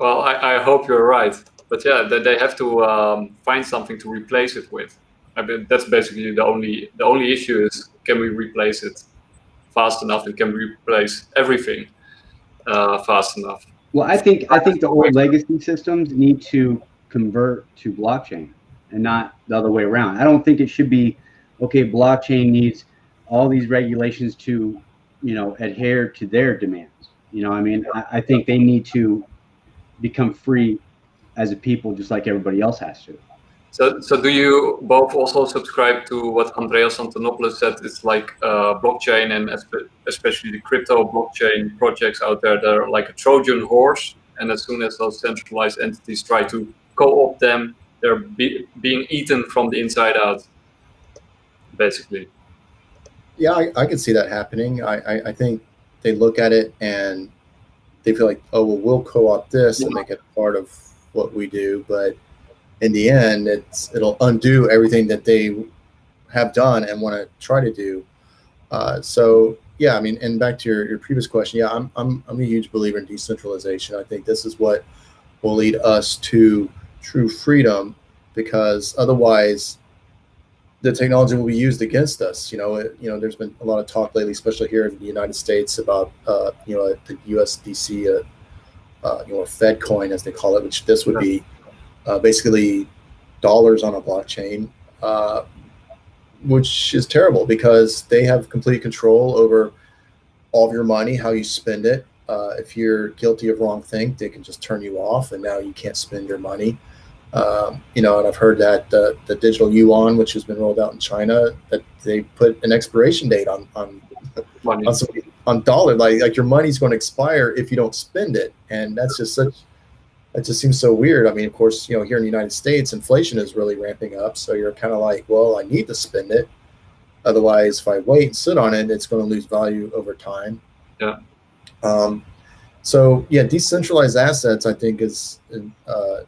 Well, I, I hope you're right. But yeah, they have to um, find something to replace it with. I mean, that's basically the only the only issue is, can we replace it fast enough? And can we replace everything uh, fast enough? Well, I think I think the old legacy systems need to convert to blockchain and not the other way around. I don't think it should be, okay, blockchain needs all these regulations to, you know, adhere to their demands. You know, I mean, I, I think they need to become free as a people, just like everybody else has to. So, so do you both also subscribe to what Andreas Antonopoulos said? It's like uh, blockchain, and especially the crypto blockchain projects out there, they're like a Trojan horse. And as soon as those centralized entities try to co-opt them, they're be being eaten from the inside out, basically. Yeah, I, I can see that happening. I, I, I think they look at it and they feel like, oh, well, we'll co-opt this and make it part of what we do, but in the end, it's it'll undo everything that they have done and want to try to do. Uh, so yeah, I mean, and back to your, your previous question, yeah, I'm I'm I'm a huge believer in decentralization. I think this is what will lead us to true freedom, because otherwise, the technology will be used against us. You know, it, you know, there's been a lot of talk lately, especially here in the United States, about uh, you know, the U S D C. Uh, Uh, you know, Fed coin, as they call it, which this would be uh, basically dollars on a blockchain, uh, which is terrible because they have complete control over all of your money, how you spend it. Uh, if you're guilty of wrong thing, they can just turn you off, and now you can't spend your money. Um, you know, and I've heard that uh, the digital yuan, which has been rolled out in China, that they put an expiration date on on money. on, some, on dollar, like like your money's going to expire if you don't spend it, and that's just such. That just seems so weird. I mean, of course, you know, here in the United States, inflation is really ramping up, so you're kind of like, well, I need to spend it, otherwise, if I wait and sit on it, it's going to lose value over time. Yeah. Um. So yeah, decentralized assets, I think, is. Uh,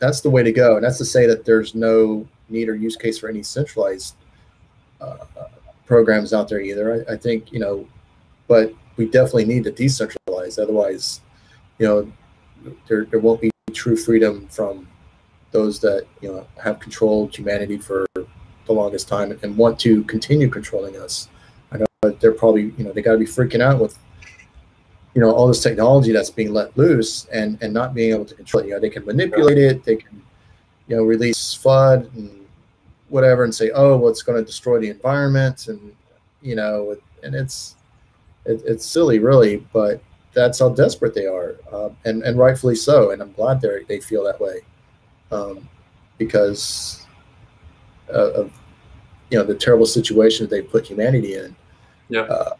That's the way to go, and that's to say that there's no need or use case for any centralized uh, programs out there either. I, I think, you know, but we definitely need to decentralize. Otherwise, you know, there, there won't be true freedom from those that, you know, have controlled humanity for the longest time and, and want to continue controlling us. I know that they're probably, you know, they got to be freaking out with, you know, all this technology that's being let loose and, and not being able to control it. You know, they can manipulate it. They can, you know, release F U D and whatever and say, oh, well, it's going to destroy the environment. And, you know, it, and it's it, it's silly, really. But that's how desperate they are. Uh, and, and rightfully so. And I'm glad they they feel that way um, because of, you know, the terrible situation that they put humanity in. Yeah. Uh,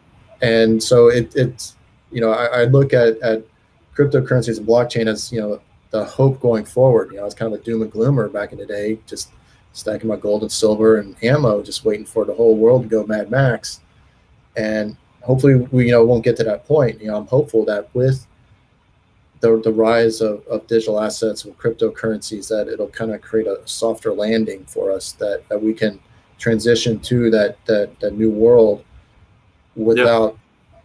and so it, it's. You know, I, I look at, at cryptocurrencies and blockchain as, you know, the hope going forward. You know, I was kind of a doom and gloomer back in the day, just stacking my gold and silver and ammo, just waiting for the whole world to go Mad Max. And hopefully we, you know, won't get to that point. You know, I'm hopeful that with the, the rise of, of digital assets and cryptocurrencies, that it'll kind of create a softer landing for us, that, that we can transition to that, that, that new world without... Yeah.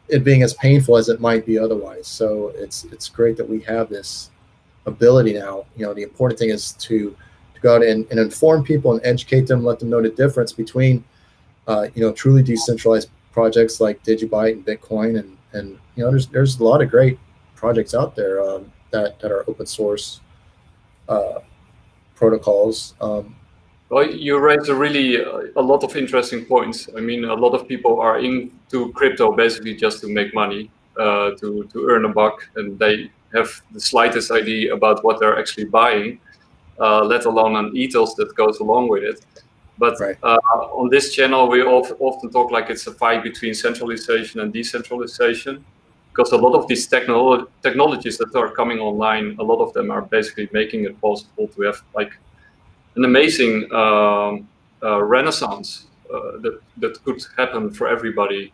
It being as painful as it might be otherwise. So it's it's great that we have this ability now. You know, the important thing is to, to go out and, and inform people and educate them, let them know the difference between, uh, you know, truly decentralized projects like DigiByte and Bitcoin. And, and you know, there's there's a lot of great projects out there um, that, that are open source uh, protocols. Um, Well, you raised a really uh, a lot of interesting points. I mean, a lot of people are into crypto basically just to make money, uh, to, to earn a buck, and they have the slightest idea about what they're actually buying, uh, let alone an ethos that goes along with it. But right. uh, on this channel, we often talk like it's a fight between centralization and decentralization. because a lot of these technolo technologies that are coming online, a lot of them are basically making it possible to have like an amazing um, uh, renaissance uh, that, that could happen for everybody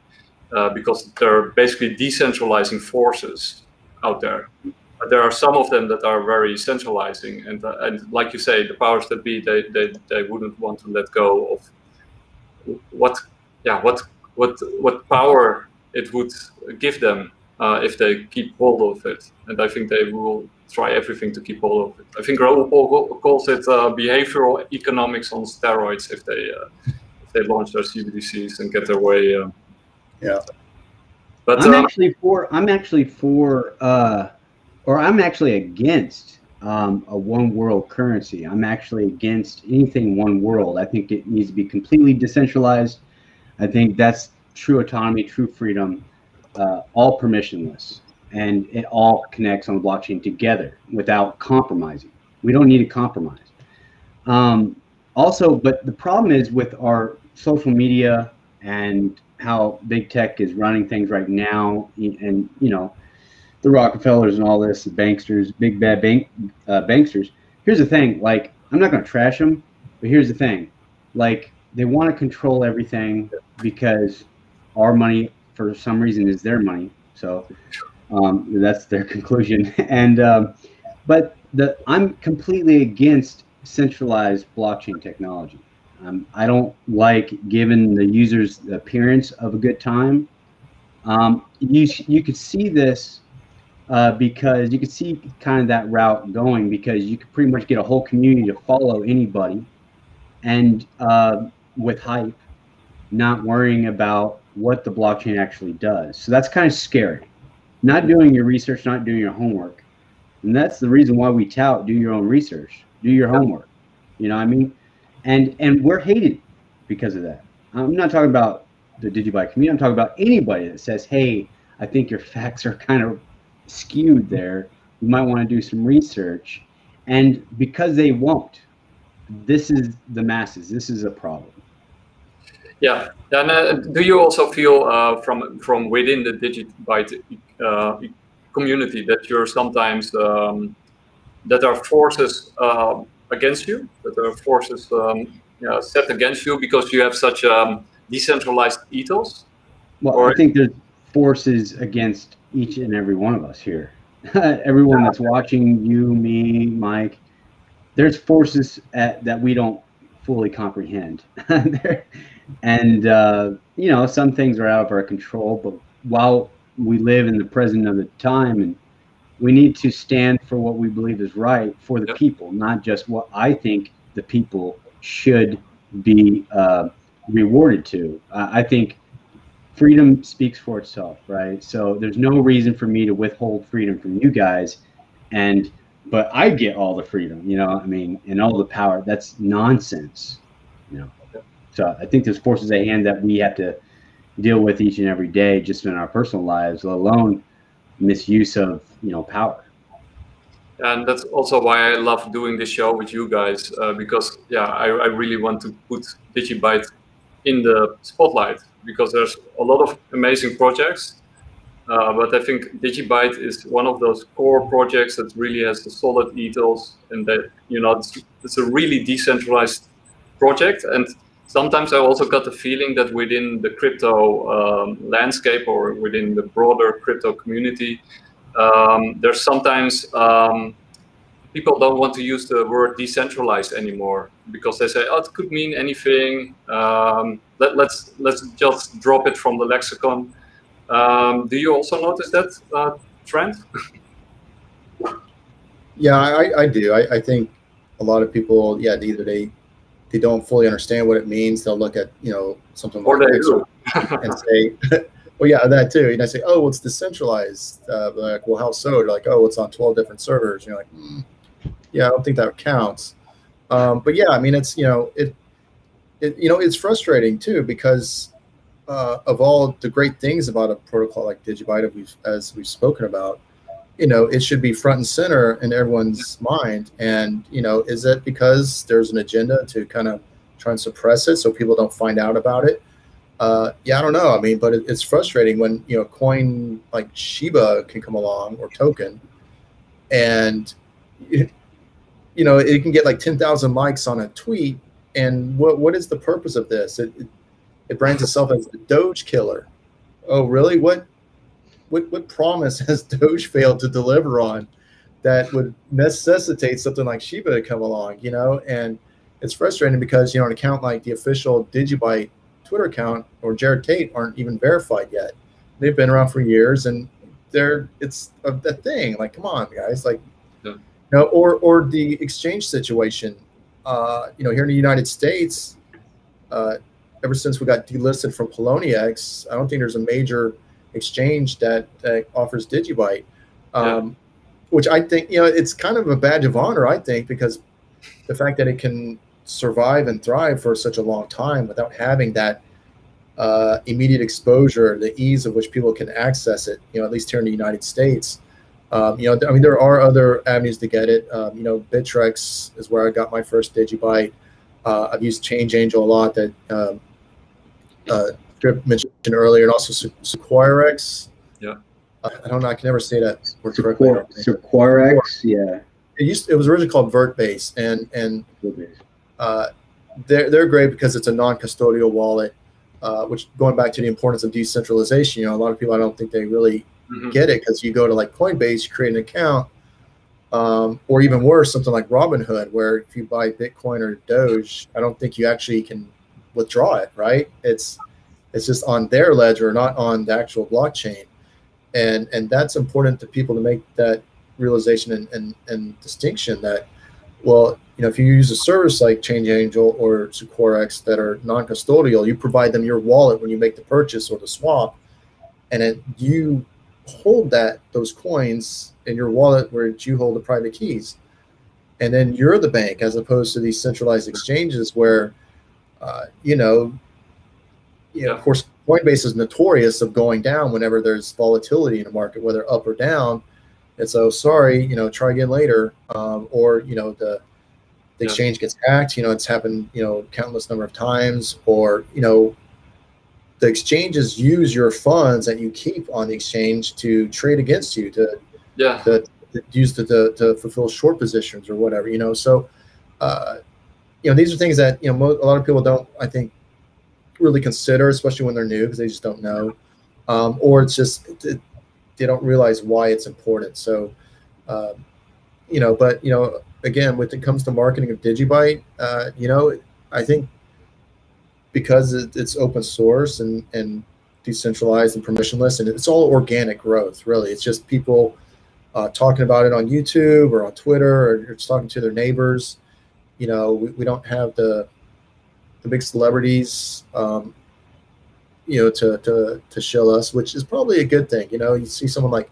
uh, because they're basically decentralizing forces out there. But there are some of them that are very centralizing, and, uh, and like you say, the powers that be, they, they, they wouldn't want to let go of what, yeah, what, what, what power it would give them uh, if they keep hold of it. And I think they will try everything to keep hold of it. I think Raoul Paul calls it uh, behavioral economics on steroids if they uh, if they launch their C B D Cs and get their way. Uh, yeah. But I'm um, actually for I'm actually for uh, or I'm actually against um, a one world currency. I'm actually against anything one world. I think it needs to be completely decentralized. I think that's true autonomy, true freedom, uh, all permissionless, and it all connects on the blockchain together without compromising. We don't need to compromise. Um, also, but the problem is with our social media and how big tech is running things right now, and you know, the Rockefellers and all this, the banksters, big bad bank uh, banksters. Here's the thing, like, I'm not going to trash them, but here's the thing, like, they want to control everything because our money, for some reason, is their money. So um, that's their conclusion. And um, but the, I'm completely against centralized blockchain technology. Um, I don't like giving the users the appearance of a good time. Um, you you could see this uh, because you could see kind of that route going, because you could pretty much get a whole community to follow anybody, and uh, with hype, not worrying about what the blockchain actually does. So that's kind of scary. Not doing your research, not doing your homework. And that's the reason why we tout, do your own research, do your homework. You know what I mean? And and we're hated because of that. I'm not talking about the DigiByte community. I'm talking about anybody that says, hey, I think your facts are kind of skewed there. You might want to do some research. And because they won't, this is the masses. This is a problem. Yeah, and uh, do you also feel uh, from from within the DigiByte uh, community that you're sometimes um, that there are forces uh, against you, that there are forces um, yeah, set against you because you have such um, decentralized ethos? Well, or I think there's forces against each and every one of us here. Everyone that's watching, you, me, Mike. There's forces at, that we don't fully comprehend. And, uh, you know, some things are out of our control, but while we live in the present of the time, and we need to stand for what we believe is right for the yep. people, not just what I think the people should be uh, rewarded to. Uh, I think freedom speaks for itself, right? So there's no reason for me to withhold freedom from you guys, and but I get all the freedom, you know, I mean, and all the power. That's nonsense, you know. So I think there's forces at hand that we have to deal with each and every day, just in our personal lives, let alone misuse of, you know, power. And that's also why I love doing this show with you guys, uh, because, yeah, I, I really want to put DigiByte in the spotlight, because there's a lot of amazing projects. Uh, but I think DigiByte is one of those core projects that really has the solid ethos, and that, you know, it's, it's a really decentralized project. And sometimes I also got the feeling that within the crypto um, landscape, or within the broader crypto community, um, there's sometimes um, people don't want to use the word decentralized anymore, because they say, oh, it could mean anything. Um, let, let's, let's just drop it from the lexicon. Um, do you also notice that uh, trend? Yeah, I, I do. I, I think a lot of people, yeah, either they they don't fully understand what it means. They'll look at, you know, something or like and say, well, yeah, that too. And I say, oh, well, it's decentralized. Uh, like, well, how so? They're like, oh, it's on twelve different servers. And you're like, mm, yeah, I don't think that counts. Um, but yeah, I mean, it's, you know, it, it you know, it's frustrating too, because Uh, of all the great things about a protocol like DigiByte, we've, as we've spoken about, you know, it should be front and center in everyone's mind. And, you know, is it because there's an agenda to kind of try and suppress it so people don't find out about it? Uh, yeah, I don't know. I mean, but it, it's frustrating when, you know, coin like Shiba can come along, or token, and, it, you know, it can get like ten thousand likes on a tweet. And what what is the purpose of this? It, it, it brands itself as the Doge killer. Oh, really? What, what, what promise has Doge failed to deliver on that would necessitate something like Shiba to come along, you know? And it's frustrating because, you know, an account like the official DigiByte Twitter account or Jared Tate aren't even verified yet. They've been around for years, and they're it's a, a thing. Like, come on, guys! Like, yeah. you know, or or the exchange situation. Uh, you know, here in the United States, uh, ever since we got delisted from Poloniex, I don't think there's a major exchange that uh, offers DigiByte, um, yeah. which I think, you know, it's kind of a badge of honor, I think, because the fact that it can survive and thrive for such a long time without having that uh, immediate exposure, the ease of which people can access it, you know, at least here in the United States. Um, you know, I mean, there are other avenues to get it. Um, you know, Bittrex is where I got my first DigiByte. Uh, I've used Change Angel a lot that um, uh, Drip mentioned earlier, and also Squirex. Yeah. Uh, I don't know. I can never say that word correctly. Squirex, yeah. It used. It was originally called Vertbase, and and. Uh, they're, they're great because it's a non-custodial wallet, uh, which, going back to the importance of decentralization, you know, a lot of people, I don't think they really mm-hmm. get it, because you go to like Coinbase, you create an account, um, or even worse, something like Robinhood, where if you buy Bitcoin or Doge, I don't think you actually can withdraw it, right? It's it's just on their ledger, not on the actual blockchain. And and that's important to people to make that realization and, and, and distinction that, well, you know, if you use a service like Change Angel or Squirex that are non-custodial, you provide them your wallet when you make the purchase or the swap, and then you hold that those coins in your wallet where you hold the private keys, and then you're the bank, as opposed to these centralized exchanges where, uh, you know, you know, of course, Coinbase is notorious of going down whenever there's volatility in the market, whether up or down. It's oh, sorry, you know, try again later, um, or you know the. The exchange yeah. gets hacked, you know, it's happened, you know, countless number of times, or, you know, the exchanges use your funds that you keep on the exchange to trade against you, to, yeah. to, to use to, to, to fulfill short positions or whatever, you know. So, uh, you know, these are things that, you know, most, a lot of people don't, I think, really consider, especially when they're new, because they just don't know. Um, or it's just, it, they don't realize why it's important. So, uh, you know, but, you know, again, when it comes to marketing of DigiByte, uh, you know, I think because it, it's open source and, and decentralized and permissionless, and it's all organic growth, really. It's just people uh, talking about it on YouTube or on Twitter, or just talking to their neighbors. You know, we, we don't have the the big celebrities, um, you know, to, to, to shill us, which is probably a good thing. You know, you see someone like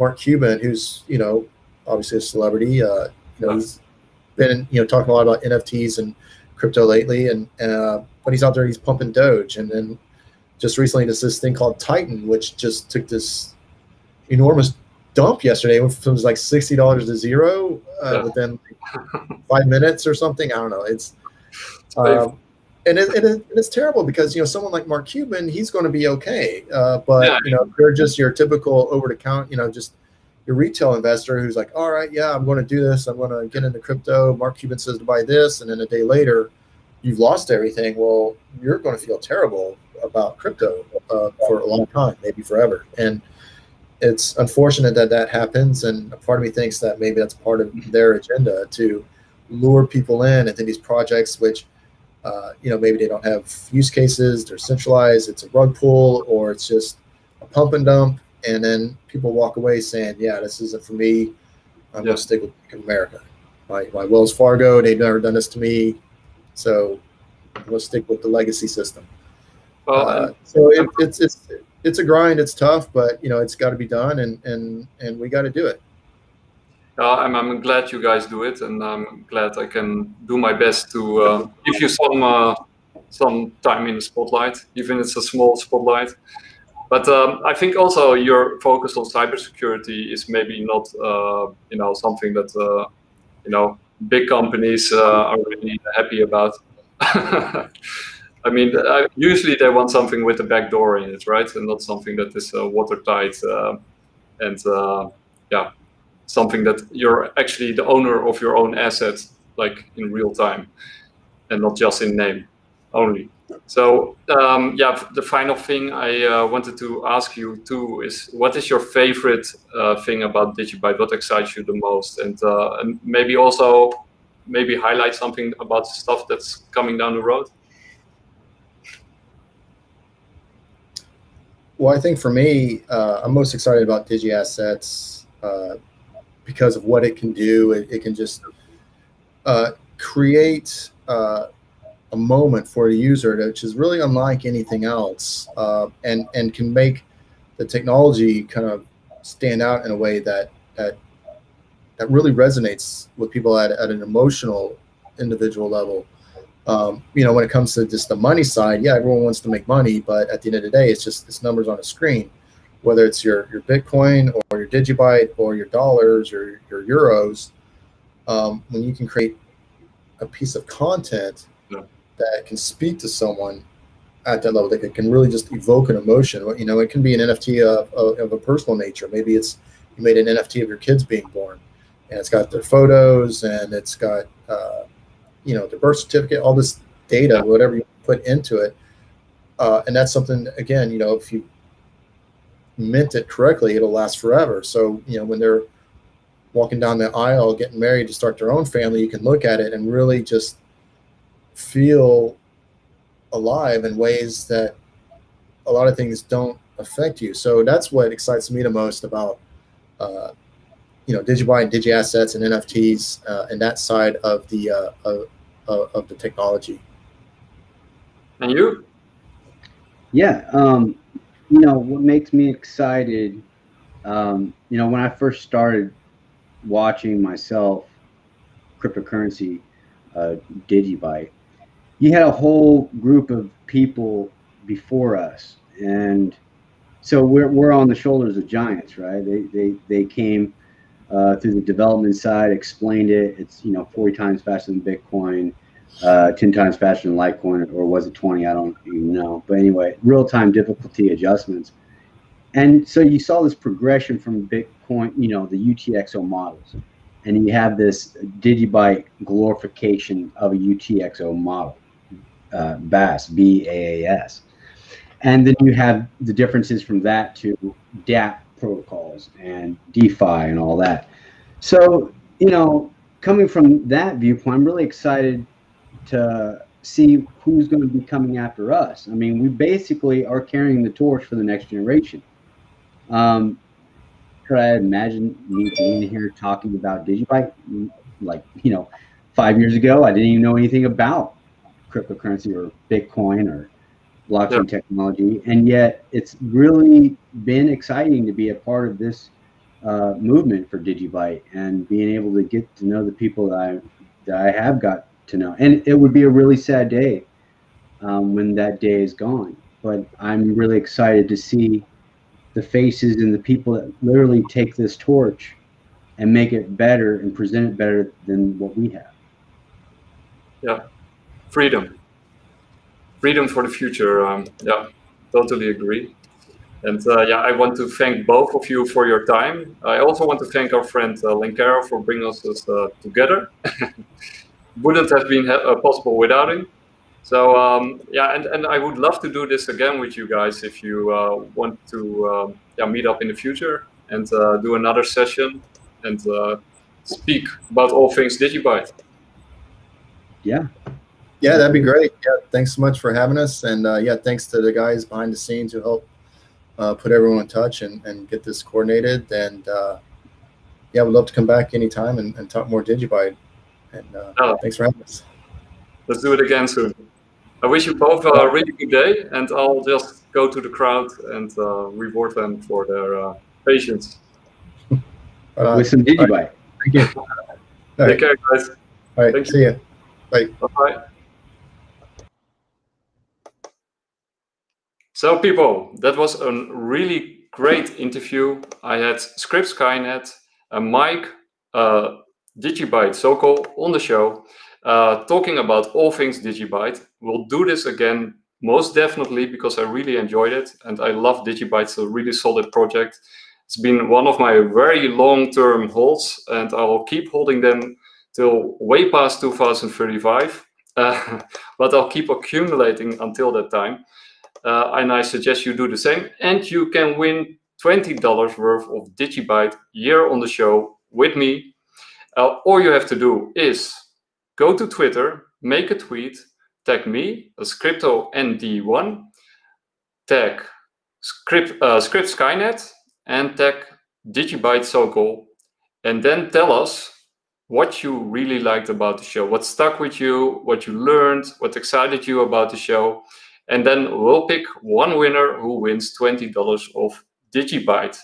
Mark Cuban, who's, you know, obviously a celebrity, uh, you know, he's been, you know, talking a lot about N F Ts and crypto lately, and uh, but he's out there, he's pumping Doge, and then just recently there's this thing called Titan, which just took this enormous dump yesterday. It was like sixty dollars to zero uh, yeah. within like five minutes or something. I don't know. It's um, and it, it, it, it's terrible because, you know, someone like Mark Cuban, he's going to be okay, uh, but yeah, I mean, you know, they're just your typical over the count, you know, just. Your retail investor who's like, all right, yeah, I'm going to do this. I'm going to get into crypto. Mark Cuban says to buy this. And then a day later, you've lost everything. Well, you're going to feel terrible about crypto uh, for a long time, maybe forever. And it's unfortunate that that happens. And a part of me thinks that maybe that's part of their agenda to lure people in into these projects, which, uh, you know, maybe they don't have use cases. They're centralized. It's a rug pull, or it's just a pump and dump. And then people walk away saying, yeah, this isn't for me. I'm yeah. going to stick with America. My, my Wells Fargo, they've never done this to me. So I'm going to stick with the legacy system. Well, uh, so it, it's, it's, it's a grind. It's tough, but, you know, it's got to be done, and, and, and we got to do it. Uh, I'm, I'm glad you guys do it, and I'm glad I can do my best to uh, give you some, uh, some time in the spotlight, even if it's a small spotlight. But um, I think also your focus on cybersecurity is maybe not, uh, you know, something that, uh, you know, big companies uh, are really happy about. I mean, usually they want something with a back door in it, right? And not something that is uh, watertight uh, and, uh, yeah, something that you're actually the owner of your own asset, like in real time, and not just in name only. So, um, yeah, the final thing I uh, wanted to ask you too is, what is your favorite uh, thing about DigiByte? What excites you the most? And, uh, and maybe also maybe highlight something about stuff that's coming down the road. Well, I think for me, uh, I'm most excited about DigiAssets uh, because of what it can do. It, it can just uh, create uh, a moment for a user, to, which is really unlike anything else, uh, and and can make the technology kind of stand out in a way that that that really resonates with people at at an emotional, individual level. Um, you know, when it comes to just the money side, yeah, everyone wants to make money, but at the end of the day, it's just it's numbers on a screen. Whether it's your your Bitcoin or your DigiByte or your dollars or your euros, um, when you can create a piece of content yeah. that can speak to someone at that level, that can really just evoke an emotion. You know, it can be an N F T of, of, of a personal nature. Maybe it's you made an N F T of your kids being born, and it's got their photos and it's got uh, you know, the birth certificate, all this data, whatever you put into it. Uh, and that's something, again, you know, if you mint it correctly, it'll last forever. So, you know, when they're walking down the aisle, getting married to start their own family, you can look at it and really just feel alive in ways that a lot of things don't affect you. So that's what excites me the most about, uh, you know, DigiByte and DigiAssets and N F Ts uh, and that side of the, uh, of, of the technology. And you? Yeah, um, you know, what makes me excited, um, you know, when I first started watching myself, cryptocurrency, uh, DigiByte, you had a whole group of people before us. And so we're, we're on the shoulders of giants, right? They, they, they came Uh, through the development side, explained it. It's, you know, forty times faster than Bitcoin, uh, ten times faster than Litecoin, or was it twenty? I don't even know. But anyway, real-time difficulty adjustments. And so you saw this progression from Bitcoin, you know, the U T X O models. And you have this DigiByte glorification of a U T X O model, uh, B A S, B A A S. And then you have the differences from that to D A P protocols and DeFi and all that. So, you know, coming from that viewpoint, I'm really excited to see who's going to be coming after us. I mean, we basically are carrying the torch for the next generation. Um, could I imagine me being here talking about DigiByte? Like, you know, five years ago, I didn't even know anything about cryptocurrency or Bitcoin or blockchain yeah. technology, and yet it's really been exciting to be a part of this uh, movement for DigiByte and being able to get to know the people that I that I have got to know. And it would be a really sad day um, when that day is gone. But I'm really excited to see the faces and the people that literally take this torch and make it better and present it better than what we have. Yeah, freedom. Freedom for the future. Um, yeah, totally agree. And uh, yeah, I want to thank both of you for your time. I also want to thank our friend uh, Linkara for bringing us uh, together. Wouldn't have been uh, possible without him. So um, yeah, and, and I would love to do this again with you guys if you uh, want to uh, yeah, meet up in the future and uh, do another session and uh, speak about all things DigiByte. Yeah. Yeah, that'd be great. Yeah, thanks so much for having us. And uh, yeah, thanks to the guys behind the scenes who helped uh, put everyone in touch and, and get this coordinated. And uh, yeah, we'd love to come back anytime and, and talk more DigiByte. And uh, oh. thanks for having us. Let's do it again soon. I wish you both a really good day, and I'll just go to the crowd and uh, reward them for their uh, patience. uh, With some DigiByte. Right. Thank you. All right. Take care, guys. All right, Thank see you. ya. Bye. Bye-bye. So people, that was a really great interview. I had ScryptSkynet and Mike, uh, DigiByte Sokol on the show. uh, talking about all things DigiByte. We'll do this again, most definitely, because I really enjoyed it. And I love DigiByte. It's a really solid project. It's been one of my very long-term holds, and I will keep holding them till way past two thousand thirty-five. Uh, but I'll keep accumulating until that time. Uh, and I suggest you do the same. And you can win twenty dollars worth of DigiByte here on the show with me. Uh, all you have to do is go to Twitter, make a tweet, tag me, a Crypto N D one, tag script, uh, ScryptSkynet, and tag DigiByte Sokol. And then tell us what you really liked about the show, what stuck with you, what you learned, what excited you about the show. And then we'll pick one winner who wins twenty dollars of DigiByte.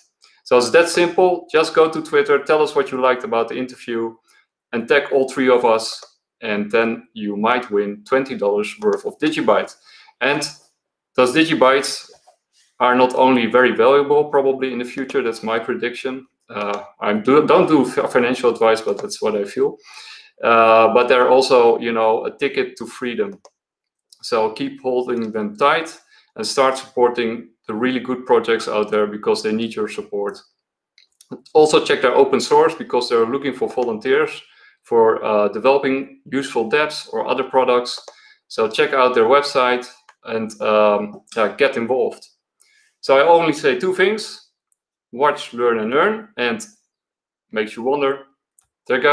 So it's that simple. Just go to Twitter, tell us what you liked about the interview, and tag all three of us, and then you might win twenty dollars worth of DigiByte. And those DigiBytes are not only very valuable, probably in the future, that's my prediction. Uh, I do, don't do financial advice, but that's what I feel. Uh, but they're also, you know, a ticket to freedom. So keep holding them tight and start supporting the really good projects out there, because they need your support. Also check their open source, because they're looking for volunteers for uh, developing useful dApps or other products. So check out their website and um, uh, get involved. So I only say two things: watch, learn, and earn, and makes you wonder,